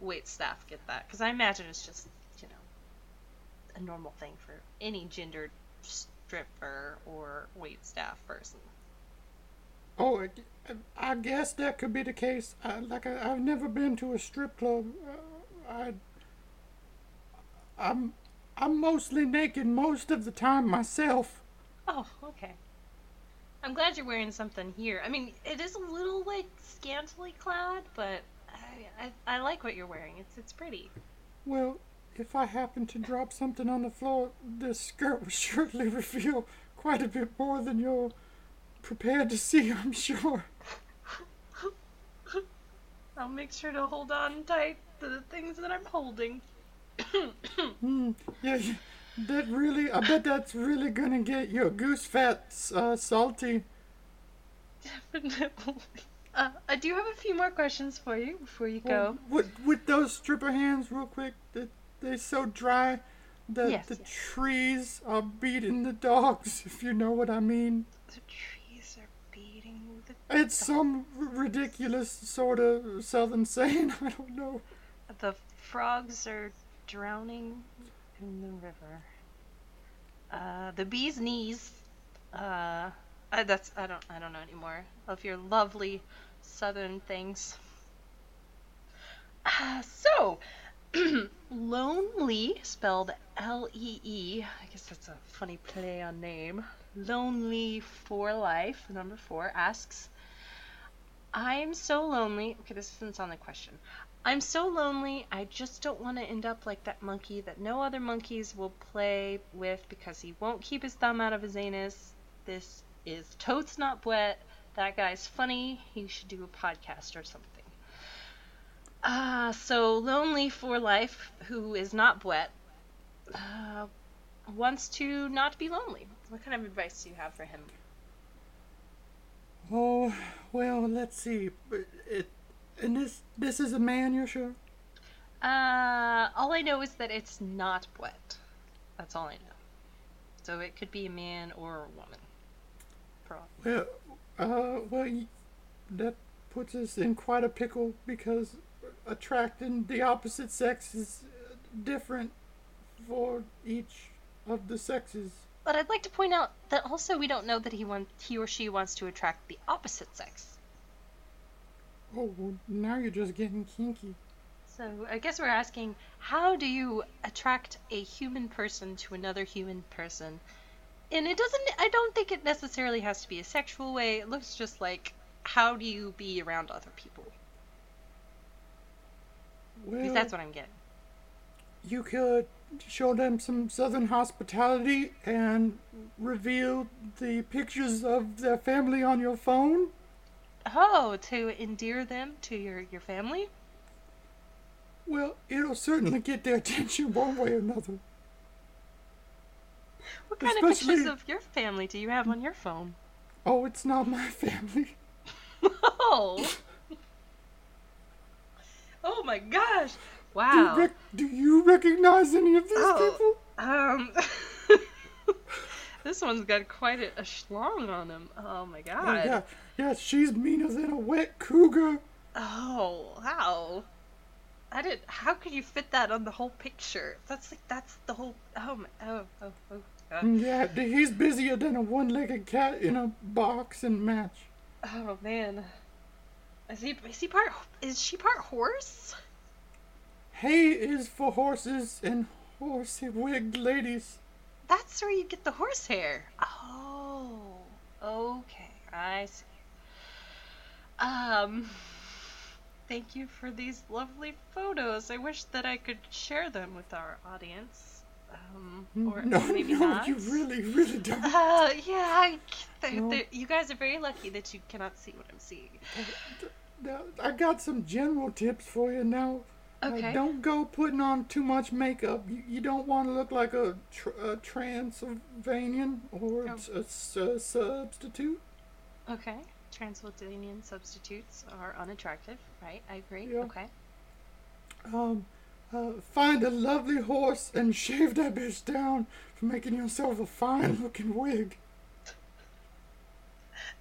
wait staff get that, because I imagine it's just a normal thing for any gendered stripper or waitstaff person. Oh, I guess that could be the case. I've never been to a strip club. I'm mostly naked most of the time myself. Oh, okay. I'm glad you're wearing something here. I mean, it is a little scantily clad, but I like what you're wearing. It's pretty. Well, if I happened to drop something on the floor, this skirt would surely reveal quite a bit more than you're prepared to see, I'm sure. I'll make sure to hold on tight to the things that I'm holding. Yeah, I bet that's really gonna get your goose fat salty. Definitely. I do have a few more questions for you before you go. With those stripper hands, real quick, they're so dry that the trees are beating the dogs, if you know what I mean. The trees are beating the dogs. It's some ridiculous sort of southern saying, I don't know. The frogs are drowning in the river. The bees' knees. I don't know anymore of your lovely southern things. So, lonely, spelled L-E-E. I guess that's a funny play on name. Lonely for Life, number 4, asks, I'm so lonely. Okay, this isn't on the question. I'm so lonely, I just don't want to end up like that monkey that no other monkeys will play with because he won't keep his thumb out of his anus. This is totes not wet. That guy's funny. He should do a podcast or something. So Lonely for Life, who is not wet, wants to not be lonely. What kind of advice do you have for him? Oh, well, let's see. This is a man, you're sure? All I know is that it's not wet. That's all I know. So it could be a man or a woman. Probably. Well, that puts us in quite a pickle because attracting the opposite sex is different for each of the sexes. But I'd like to point out that also we don't know that he or she wants to attract the opposite sex. Oh, well, now you're just getting kinky. So I guess we're asking, how do you attract a human person to another human person? And I don't think it necessarily has to be a sexual way. It looks just like, how do you be around other people? Well, because that's what I'm getting. You could show them some Southern hospitality and reveal the pictures of their family on your phone. Oh, to endear them to your family? Well, it'll certainly get their attention one way or another. What kind of pictures of your family do you have on your phone? Oh, it's not my family. Oh. Oh my gosh. Wow. Do you recognize any of these people? This one's got quite a schlong on him. Oh my god. Oh, yeah, she's meaner than a wet cougar. Oh, wow. How could you fit that on the whole picture? That's the whole, oh god. Yeah, he's busier than a one-legged cat in a box and match. Oh man. Is she part horse? Hay is for horses and horsey-wigged ladies. That's where you get the horse hair. Oh, okay, I see. Thank you for these lovely photos. I wish that I could share them with our audience. Or maybe not. You really don't. You guys are very lucky that you cannot see what I'm seeing. I got some general tips for you now. Okay. Don't go putting on too much makeup. You don't want to look like a Transylvanian or a substitute. Okay. Transylvanian substitutes are unattractive, right? I agree. Yeah. Okay. Find a lovely horse and shave that bitch down for making yourself a fine-looking wig.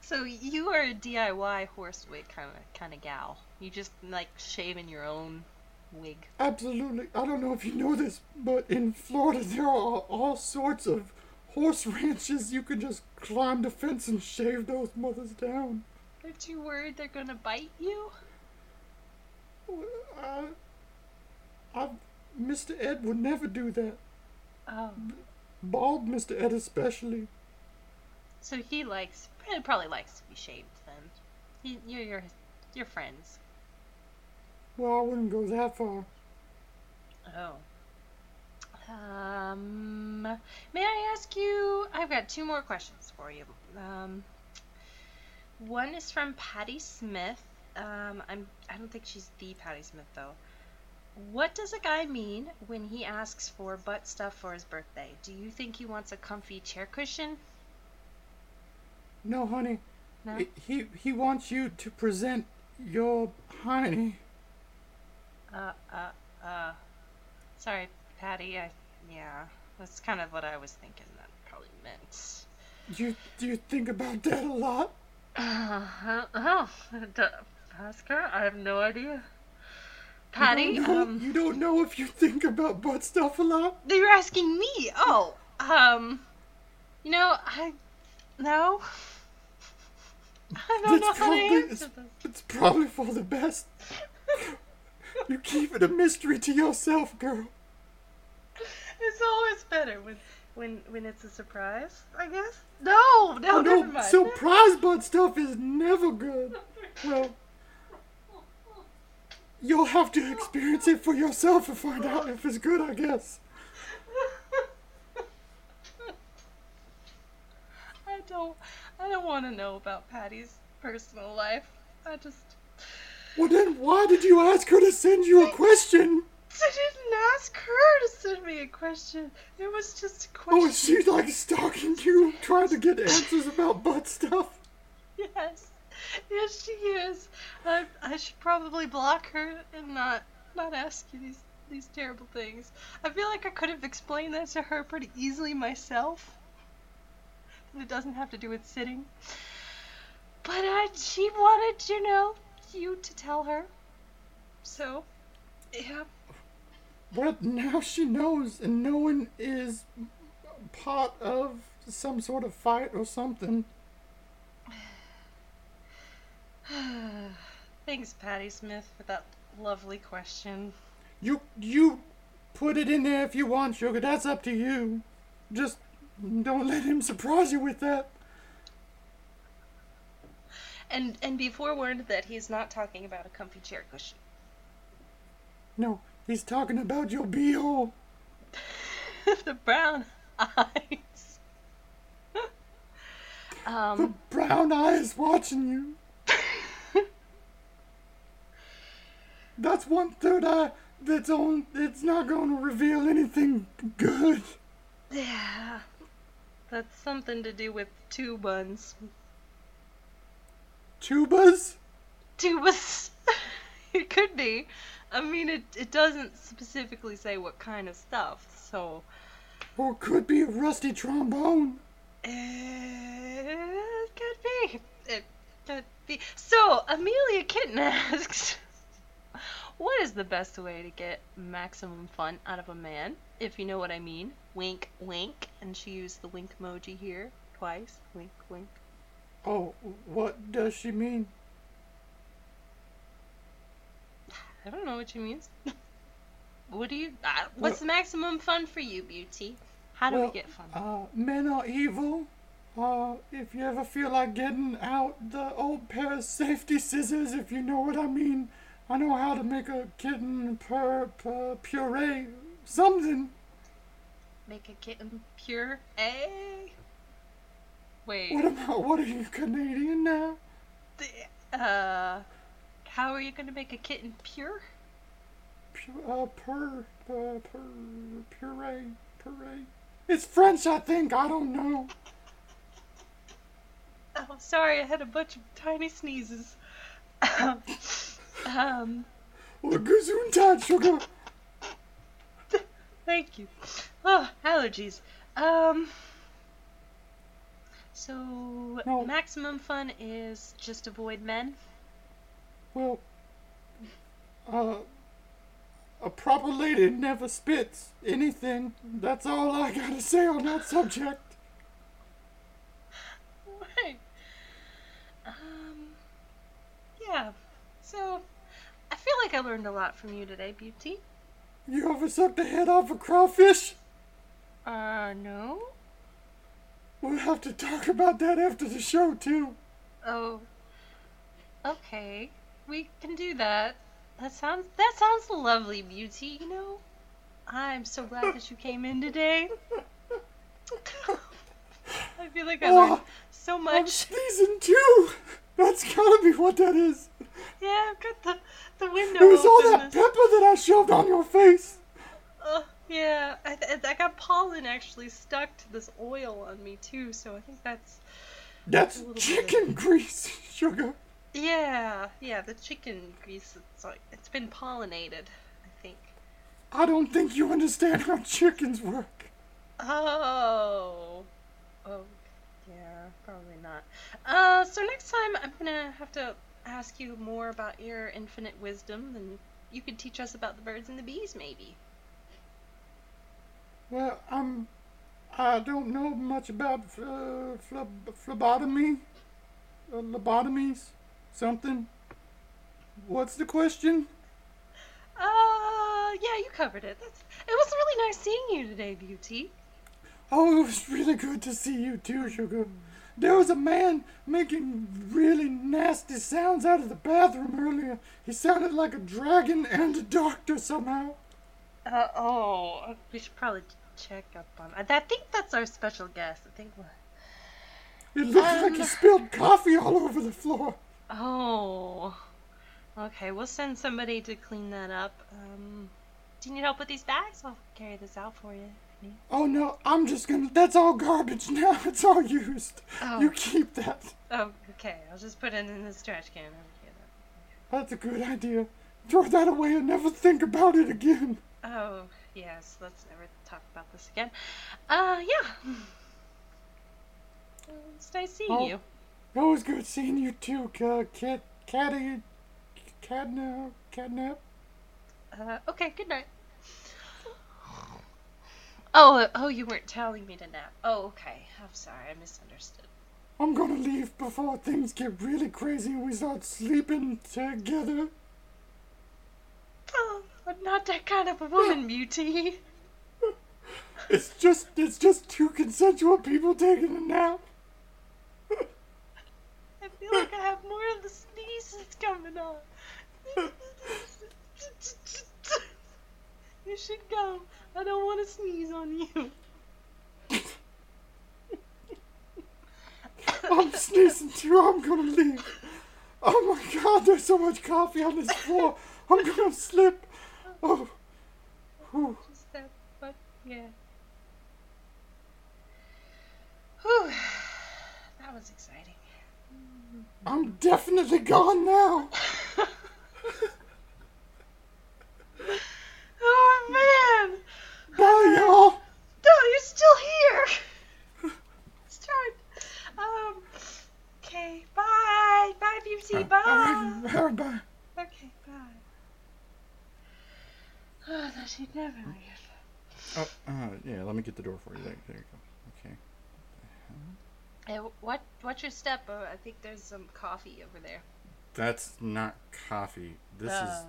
So you are a DIY horse wig kind of gal. You just like shaving your own wig. Absolutely. I don't know if you know this, but in Florida there are all sorts of horse ranches. You can just climb the fence and shave those mothers down. Aren't you worried they're gonna bite you? Well, Mr. Ed would never do that. Oh. Bald Mr. Ed especially. So he probably likes to be shaved then. You're friends. Well, I wouldn't go that far. Oh. May I ask you, I've got two more questions for you. One is from Patty Smith. I don't think she's the Patty Smith though. What does a guy mean when he asks for butt stuff for his birthday? Do you think he wants a comfy chair cushion? No, honey. No? He wants you to present your honey. Sorry, Patty, that's kind of what I was thinking that probably meant. Do you think about that a lot? Oscar, I have no idea. Patty, you don't know if you think about butt stuff a lot? You're asking me. Oh, I don't know how to answer this. It's probably for the best. You keep it a mystery to yourself, girl. It's always better when it's a surprise, I guess. No, never mind. Surprise butt stuff is never good. Well, you'll have to experience it for yourself and find out if it's good, I guess. I don't want to know about Patty's personal life. Well, then why did you ask her to send you a question? I didn't ask her to send me a question. It was just a question. Oh, is she like stalking you, trying to get answers about butt stuff? Yes. Yes, she is. I should probably block her and not ask you these terrible things. I feel like I could have explained that to her pretty easily myself. It doesn't have to do with sitting. But she wanted, you to tell her. So, yeah. Well, now she knows, and no one is part of some sort of fight or something. Thanks, Patty Smith, for that lovely question. You put it in there if you want, Sugar. That's up to you. Just don't let him surprise you with that. And be forewarned that he's not talking about a comfy chair cushion. No, he's talking about your beehole. The brown eyes. The brown eyes watching you. That's one third eye that's on. It's not going to reveal anything good. Yeah. That's something to do with tubas. Tubas? Tubas. It could be. I mean, it doesn't specifically say what kind of stuff, so... Or it could be a rusty trombone. It could be. It could be. So, Amelia Kitten asks... What is the best way to get maximum fun out of a man, if you know what I mean? Wink, wink. And she used the wink emoji here twice. Wink, wink. Oh, what does she mean? I don't know what she means. What's maximum fun for you, Beauty? How do we get fun? Men are evil. If you ever feel like getting out the old pair of safety scissors, if you know what I mean. I know how to make a kitten puree something. Make a kitten puree? Wait. What are you, Canadian now? How are you going to make a kitten pure? Puree. It's French, I think. I don't know. Oh, sorry. I had a bunch of tiny sneezes. Well, gesundheit, Sugar. Thank you. Oh, allergies. So, maximum fun is just avoid men? Well, a proper lady never spits anything. That's all I gotta say on that subject. Right. Yeah. So, I feel like I learned a lot from you today, Beauty. You ever sucked the head off a crawfish? No. We'll have to talk about that after the show, too. Oh. Okay. We can do that. That sounds lovely, Beauty, I'm so glad that you came in today. I feel like I learned so much. I'm sneezing, too. That's gotta be what that is. Yeah, I've got the window open. It was all that pepper that I shoved on your face. Yeah, I got pollen actually stuck to this oil on me too, so I think that's chicken grease, Sugar. Yeah, the chicken grease. It's been pollinated, I think. I don't think you understand how chickens work. Oh, yeah, probably not. So next time I'm gonna have to ask you more about your infinite wisdom, and you could teach us about the birds and the bees, maybe. Well, I don't know much about lobotomies, something. What's the question? Yeah, you covered it. It was really nice seeing you today, Beauty. Oh, it was really good to see you too, Sugar. There was a man making really nasty sounds out of the bathroom earlier. He sounded like a dragon and a doctor somehow. We should probably check up on that. I think that's our special guest. It looked like he spilled coffee all over the floor. Oh. Okay, we'll send somebody to clean that up. Do you need help with these bags? I'll carry this out for you. Oh no, I'm just gonna, that's all garbage now, it's all used. Oh. You keep that. Oh, okay, I'll just put it in this trash can. That's a good idea. Throw that away and never think about it again. Oh, yes, let's never talk about this again. Yeah. It's nice seeing you. Always good seeing you too, Catnap. Okay, good night. Oh, you weren't telling me to nap. Oh, okay. I'm sorry. I misunderstood. I'm gonna leave before things get really crazy and we start sleeping together. Oh, I'm not that kind of a woman, Mutie. It's just two consensual people taking a nap. I feel like I have more of the sneezes coming on. You should go. I don't want to sneeze on you. I'm sneezing too. I'm going to leave. Oh my god, there's so much coffee on this floor. I'm going to slip. Oh. Whew. Just that, but yeah. Whew. That was exciting. I'm definitely gone now. Oh man. Bye, y'all. No, you're still here. It's time. Okay, bye. Bye, Beauty. Bye. Bye. Okay, bye. Oh, that she'd never leave. Oh, yeah, let me get the door for you. There you go. Okay. What the hell? Watch your step. I think there's some coffee over there. That's not coffee. This is...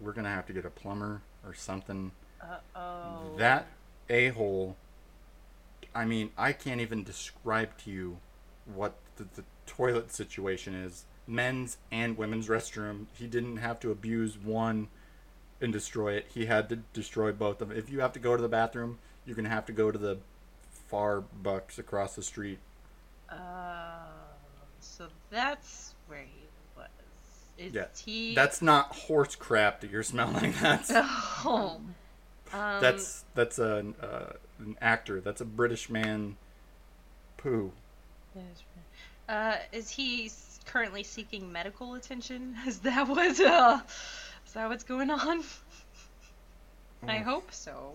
we're going to have to get a plumber or something. Uh-oh. That a-hole, I mean, I can't even describe to you what the toilet situation is. Men's and women's restroom. He didn't have to abuse one and destroy it. He had to destroy both of them. If you have to go to the bathroom, you're going to have to go to the far bucks across the street. So that's where he was. That's not horse crap that you're smelling. That's... Oh. That's an actor. That's a British man poo. Is he currently seeking medical attention? Is that what's going on? I hope so.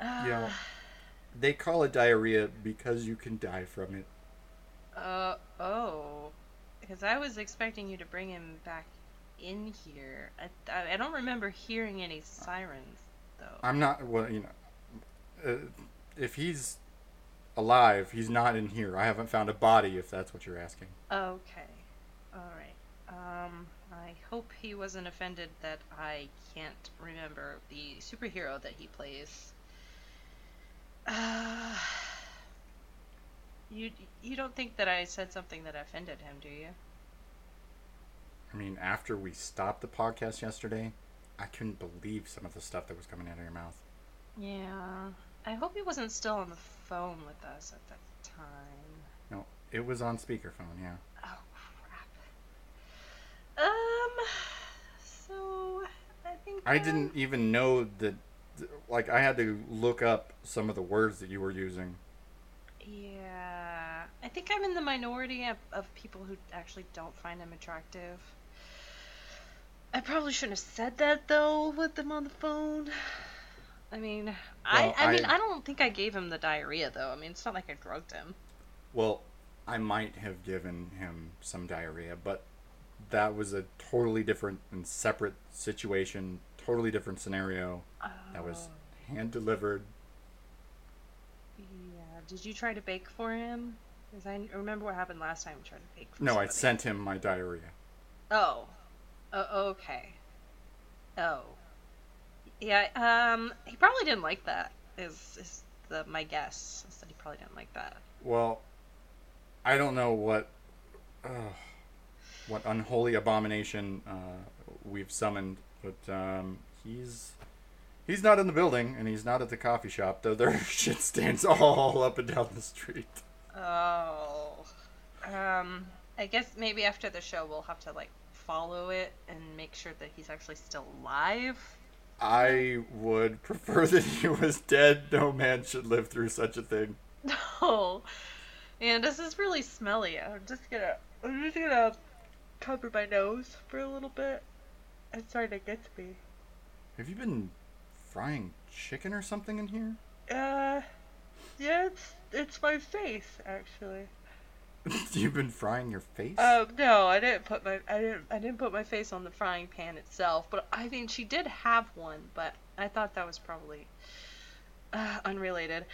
Yeah. They call it diarrhea because you can die from it. Because I was expecting you to bring him back in here. I don't remember hearing any sirens though. I'm not, well, you know, if he's alive, he's not in here. I haven't found a body, if that's what you're asking. Okay, all right. I hope he wasn't offended that I can't remember the superhero that he plays. You don't think that I said something that offended him, do you? I mean, after we stopped the podcast yesterday, I couldn't believe some of the stuff that was coming out of your mouth. Yeah. I hope he wasn't still on the phone with us at that time. No, it was on speakerphone, yeah. Oh, crap. So, I think... I didn't even know that... Like, I had to look up some of the words that you were using. Yeah. I think I'm in the minority of people who actually don't find him attractive. I probably shouldn't have said that, though, with them on the phone. I mean, well, I mean, I don't think I gave him the diarrhea, though. I mean, it's not like I drugged him. Well, I might have given him some diarrhea, but that was a totally different and separate situation, totally different scenario. Oh. That was hand-delivered. Yeah. Did you try to bake for him? Because I remember what happened last time trying to bake for him. No, somebody. I sent him my diarrhea. Oh, okay. Oh. Yeah, he probably didn't like that, is my guess, is that he probably didn't like that. Well, I don't know what unholy abomination we've summoned, but he's not in the building, and he's not at the coffee shop, though there are shit stands all up and down the street. Oh. I guess maybe after the show we'll have to, like, follow it and make sure that he's actually still alive. I would prefer that he was dead. No man should live through such a thing. Oh, man, this is really smelly. I'm just gonna cover my nose for a little bit. It's starting to get to me. Have you been frying chicken or something in here? Yeah, it's my face, actually. You've been frying your face? No, I didn't put my face on the frying pan itself, but I mean, she did have one, but I thought that was probably unrelated.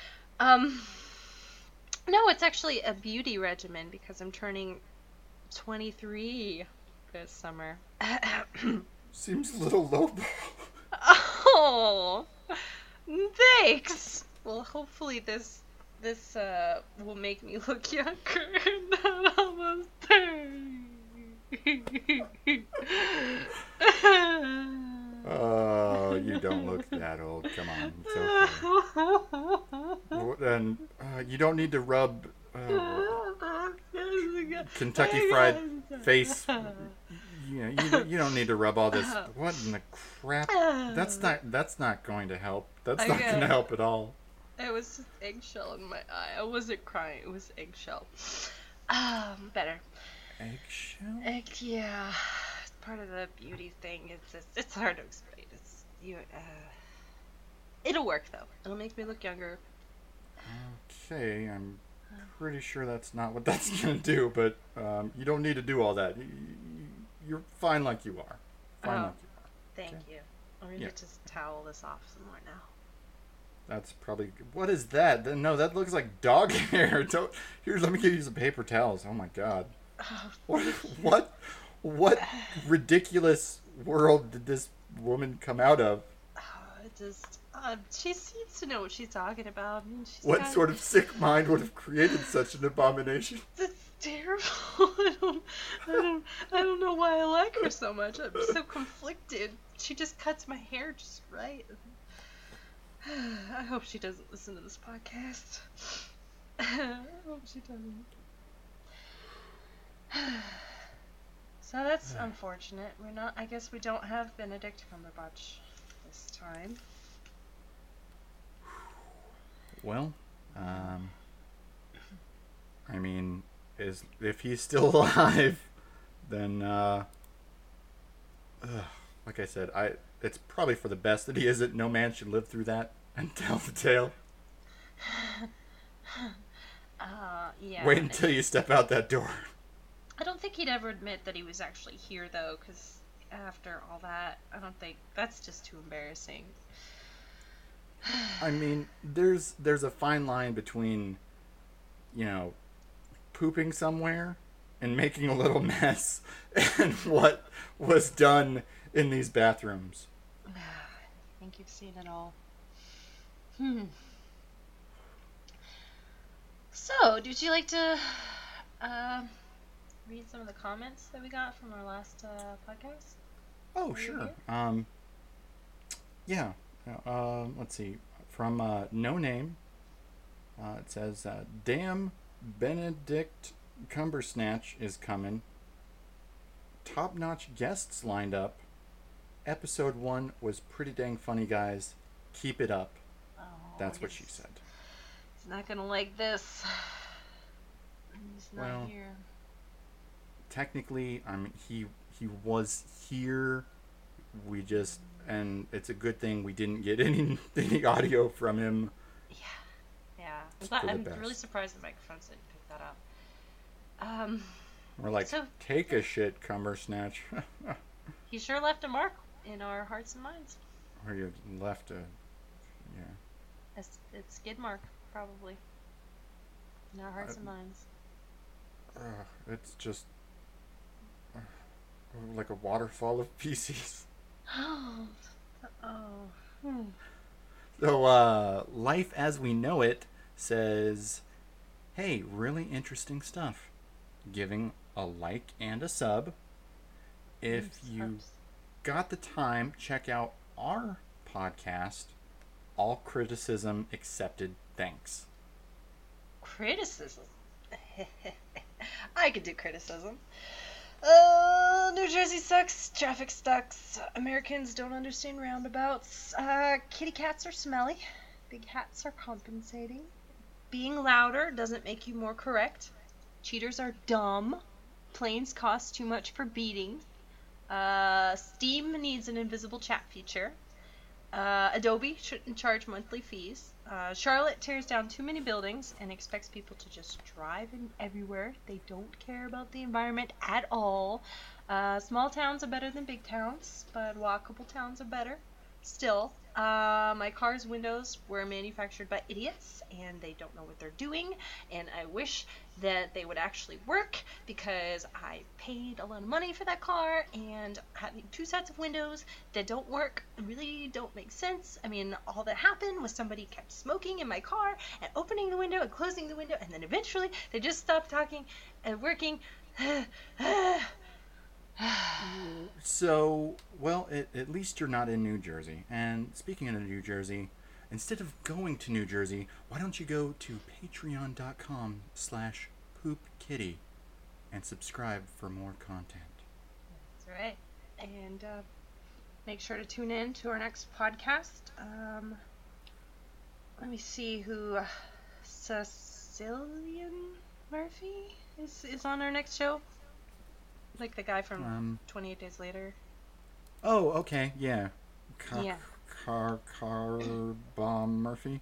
No, it's actually a beauty regimen because I'm turning 23 this summer. Seems a little low. Oh, thanks. Well, hopefully this will make me look younger and not almost 30. Oh, you don't look that old. Come on. It's okay. And you don't need to rub Kentucky Fried Face. You don't need to rub all this. What in the crap? That's not going to help. That's not going to help at all. It was just eggshell in my eye. I wasn't crying. It was eggshell. Better. Eggshell? Yeah. It's part of the beauty thing. It's just, it's hard to explain. It'll work, though. It'll make me look younger. Okay. I'm pretty sure that's not what that's going to do, but you don't need to do all that. You're fine like you are. Thank you. I'm going to just towel this off some more now. That's probably... What is that? No, that looks like dog hair. Don't... Here, let me give you some paper towels. Oh, my God. What ridiculous world did this woman come out of? She seems to know what she's talking about. What sort of sick mind would have created such an abomination? That's terrible. I don't know why I like her so much. I'm so conflicted. She just cuts my hair just right. I hope she doesn't listen to this podcast. I hope she doesn't. So that's unfortunate. I guess we don't have Benedict Cumberbatch this time. Well, I mean, if he's still alive, then, like I said, it's probably for the best that he isn't. No man should live through that and tell the tale. Yeah. Wait until you step out that door. I don't think he'd ever admit that he was actually here, though, because after all that, I don't think... That's just too embarrassing. I mean, there's a fine line between, pooping somewhere and making a little mess and what was done... in these bathrooms. I think you've seen it all. So, would you like to read some of the comments that we got from our last podcast? Oh, sure. Yeah. Let's see. From No Name, it says, damn, Benedict Cumbersnatch is coming. Top-notch guests lined up. Episode 1 was pretty dang funny, guys. Keep it up. Oh, that's what she said. He's not going to like this. He's not here. Technically, I mean, he was here. We just... And it's a good thing we didn't get any audio from him. Yeah. I'm really surprised the microphones didn't pick that up. We're like, take a shit, Cumbersnatch. He sure left a mark in our hearts and minds. Or you left a skid mark, probably. In our hearts and minds. It's just... like a waterfall of feces. So, Life As We Know It says, hey, really interesting stuff. Giving a like and a sub. If you got the time, check out our podcast. All criticism accepted. Thanks. Criticism? I could do criticism. Well, New Jersey sucks, traffic sucks, Americans don't understand roundabouts, kitty cats are smelly, big hats are compensating, being louder doesn't make you more correct, cheaters are dumb, planes cost too much for beating, Steam needs an invisible chat feature, Adobe shouldn't charge monthly fees, Charlotte tears down too many buildings and expects people to just drive in everywhere. They don't care about the environment at all. Small towns are better than big towns, but walkable towns are better. Still, my car's windows were manufactured by idiots, and they don't know what they're doing, and I wish that they would actually work, because I paid a lot of money for that car, and having two sets of windows that don't work really don't make sense. I mean, all that happened was somebody kept smoking in my car, and opening the window, and closing the window, and then eventually they just stopped talking and working. So, well, at least you're not in New Jersey. And speaking of New Jersey, instead of going to New Jersey, why don't you go to patreon.com/poopkitty and subscribe for more content. That's right. And make sure to tune in to our next podcast. Let me see who... Cillian Murphy is on our next show. Like the guy from 28 Days Later. Oh, okay, yeah. Bomb Murphy.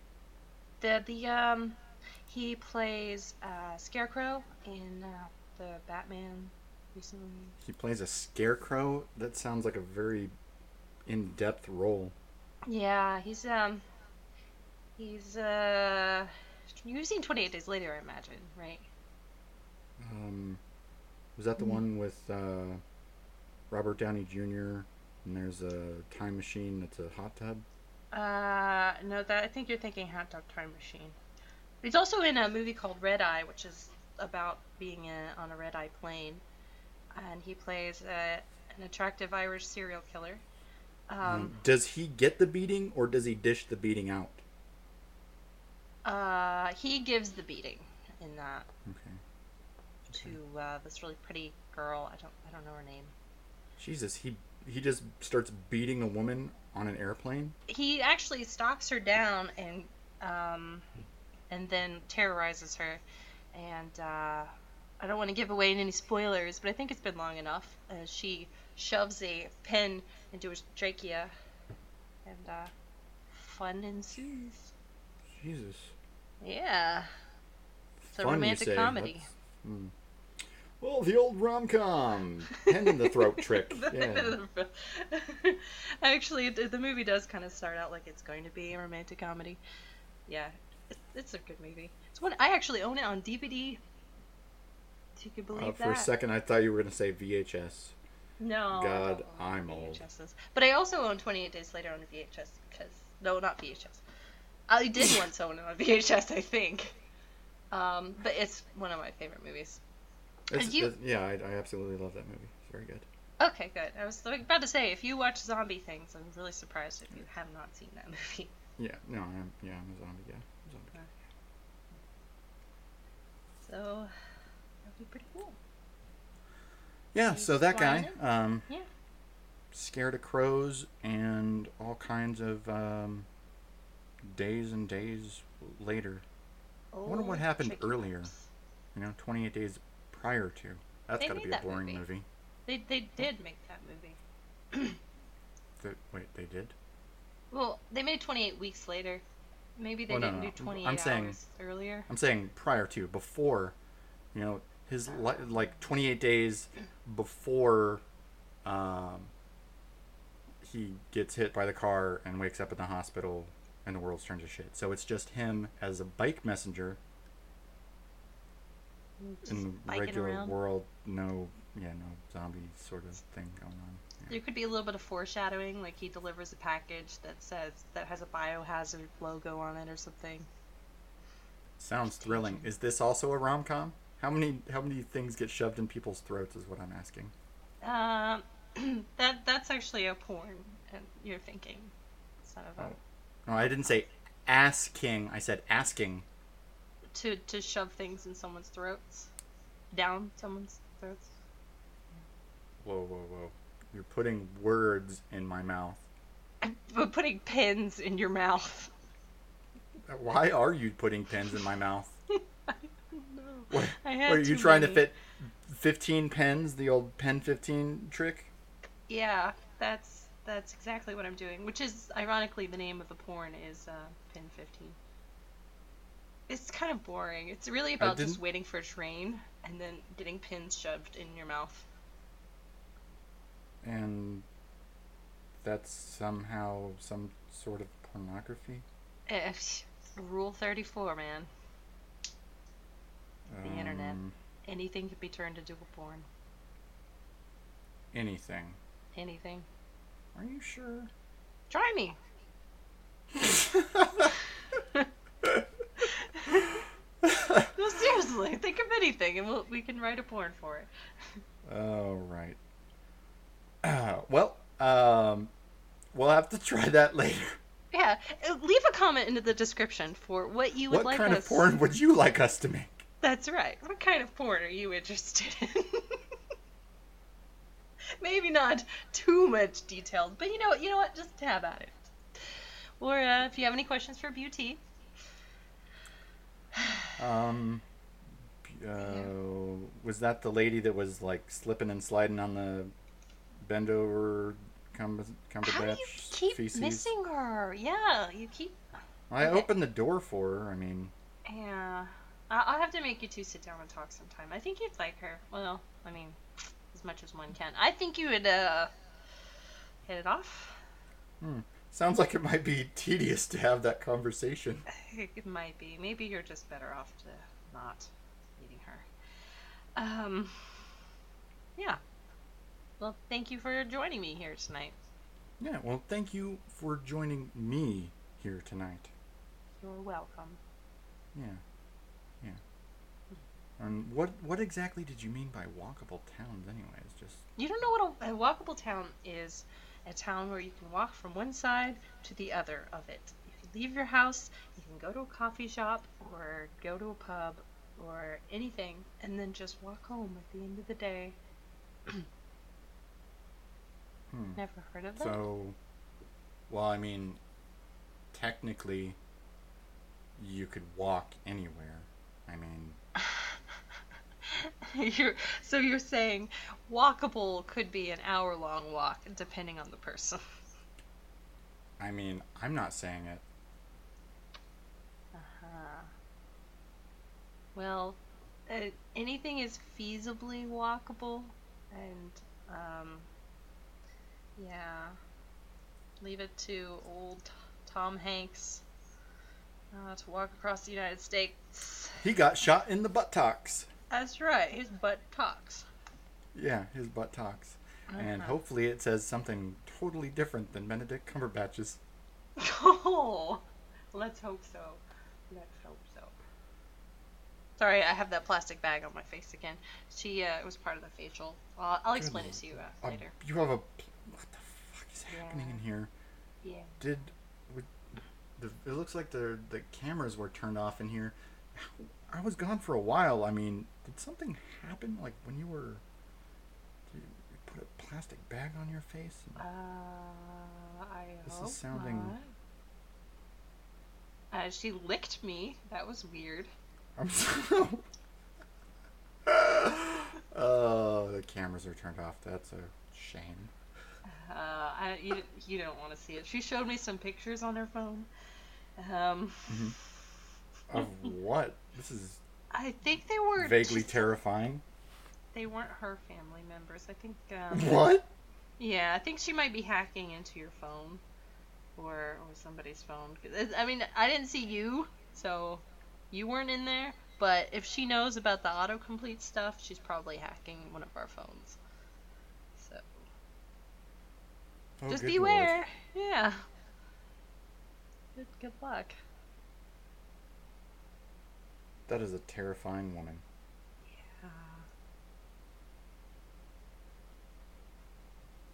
He plays Scarecrow in the Batman recently. He plays a scarecrow? That sounds like a very in-depth role. Yeah, he's you've seen 28 Days Later, I imagine, right? Was that the one with Robert Downey Jr. and there's a time machine that's a hot tub? No, I think you're thinking Hot Dog Time Machine. He's also in a movie called Red Eye, which is about being on a red eye plane, and he plays an attractive Irish serial killer. Does he get the beating, or does he dish the beating out? He gives the beating in that. Okay. To this really pretty girl. I don't know her name. Jesus, he just starts beating a woman on an airplane? He actually stalks her down and then terrorizes her. And I don't want to give away any spoilers, but I think it's been long enough. She shoves a pen into her trachea, and fun ensues. Jesus. Yeah. It's a romantic comedy. Well, the old rom-com, pen in the throat trick. Yeah. Actually, the movie does kind of start out like it's going to be a romantic comedy. Yeah, it's a good movie. It's one I actually own it on DVD. If you could believe that. For a second, I thought you were going to say VHS. No. God, I'm old. But I also own 28 Days Later on VHS not VHS. I did once own it on VHS, I think. But it's one of my favorite movies. I absolutely love that movie. It's very good. Okay, good. I was about to say, if you watch zombie things, I'm really surprised if you have not seen that movie. Yeah, no, I'm a zombie, yeah. I'm a zombie. Okay. So, that would be pretty cool. Yeah, so that guy, scared of crows and all kinds of days and days later. Oh, I wonder what happened earlier. Ups. 28 days prior to. That's got to be a boring movie. They did make that movie. They did? Well, they made 28 weeks later. Maybe they didn't do 28 hours earlier. I'm saying prior to, before, his like 28 days before he gets hit by the car and wakes up in the hospital and the world turns to shit. So it's just him as a bike messenger. Just in the regular world, no zombie sort of thing going on. Yeah. There could be a little bit of foreshadowing, like he delivers a package that has a biohazard logo on it or something. Sounds thrilling. Is this also a rom-com? How many things get shoved in people's throats is what I'm asking. That's actually a porn, and you're thinking instead of No, I didn't say asking. I said asking. To shove things in someone's throats? Down someone's throats? Whoa. You're putting words in my mouth. I'm putting pins in your mouth. Why are you putting pins in my mouth? I don't know. Were you trying to fit 15 pins, the old pen 15 trick? Yeah, that's exactly what I'm doing, which is ironically the name of the porn is Pin 15. It's kind of boring. It's really about just waiting for a train and then getting pins shoved in your mouth. And that's somehow some sort of pornography? Rule 34, man. The internet. Anything can be turned into a porn. Anything. Are you sure? Try me. No, seriously, think of anything and we can write a porn for it. Alright. Well, we'll have to try that later. Yeah, leave a comment into the description for what you would like us... What kind of porn would you like us to make? That's right. What kind of porn are you interested in? Maybe not too much detailed, but you know what? Just tab at it. Or if you have any questions for Beauty. Was that the lady that was like slipping and sliding on the bend over Cumberbatch? How do you keep feces? Missing her? Yeah, you keep. Well, I opened the door for her. I mean. Yeah, I'll have to make you two sit down and talk sometime. I think you'd like her. Well, I mean, as much as one can. I think you would hit it off. Sounds like it might be tedious to have that conversation. It might be. Maybe you're just better off to not meeting her. Yeah. Well, thank you for joining me here tonight. Yeah, well, thank you for joining me here tonight. You're welcome. Yeah. And what exactly did you mean by walkable towns, anyways? You don't know what a walkable town is. A town where you can walk from one side to the other of it. You can leave your house, you can go to a coffee shop, or go to a pub, or anything, and then just walk home at the end of the day. Never heard of that? So, well, I mean, technically, you could walk anywhere. I mean... So you're saying walkable could be an hour-long walk, depending on the person. I mean, I'm not saying it. Uh-huh. Well, anything is feasibly walkable, and, yeah. Leave it to old Tom Hanks to walk across the United States. He got shot in the buttocks. That's right, his butt talks. Yeah, his butt talks. Uh-huh. And hopefully it says something totally different than Benedict Cumberbatch's. Oh, let's hope so. Sorry, I have that plastic bag on my face again. It was part of the facial. I'll explain it to you later. You have what the fuck is happening in here? Yeah. It looks like the cameras were turned off in here. I was gone for a while. I mean, did something happen? Like when did you put a plastic bag on your face? I hope sounding... not. She licked me. That was weird. I'm sorry. Oh, the cameras are turned off. That's a shame. You don't want to see it. She showed me some pictures on her phone. Of what? This is. I think they were vaguely terrifying. They weren't her family members. I think. What? Yeah, I think she might be hacking into your phone, or somebody's phone. I mean, I didn't see you, so you weren't in there. But if she knows about the autocomplete stuff, she's probably hacking one of our phones. So. Oh, just beware. Lord. Yeah. Good luck. That is a terrifying woman. Yeah.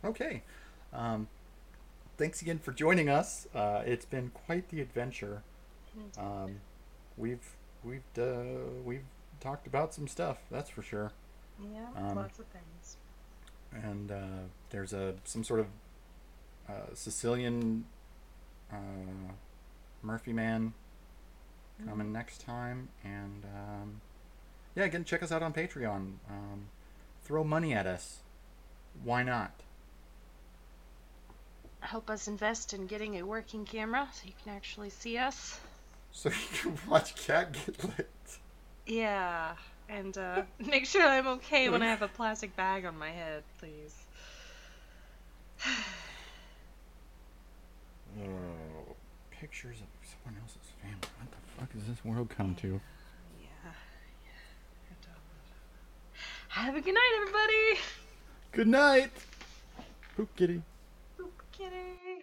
Okay. Thanks again for joining us. It's been quite the adventure. We've talked about some stuff, that's for sure. Yeah, lots of things. and there's some sort of Cillian Murphy man coming next time, and yeah, again, check us out on Patreon. Throw money at us. Why not? Help us invest in getting a working camera so you can actually see us. So you can watch Cat get lit. Yeah, and make sure I'm okay when I have a plastic bag on my head, please. Oh, pictures of someone else's family. What the fuck has this world come to? Yeah. Have a good night, everybody. Good night. Poop kitty. Poop kitty.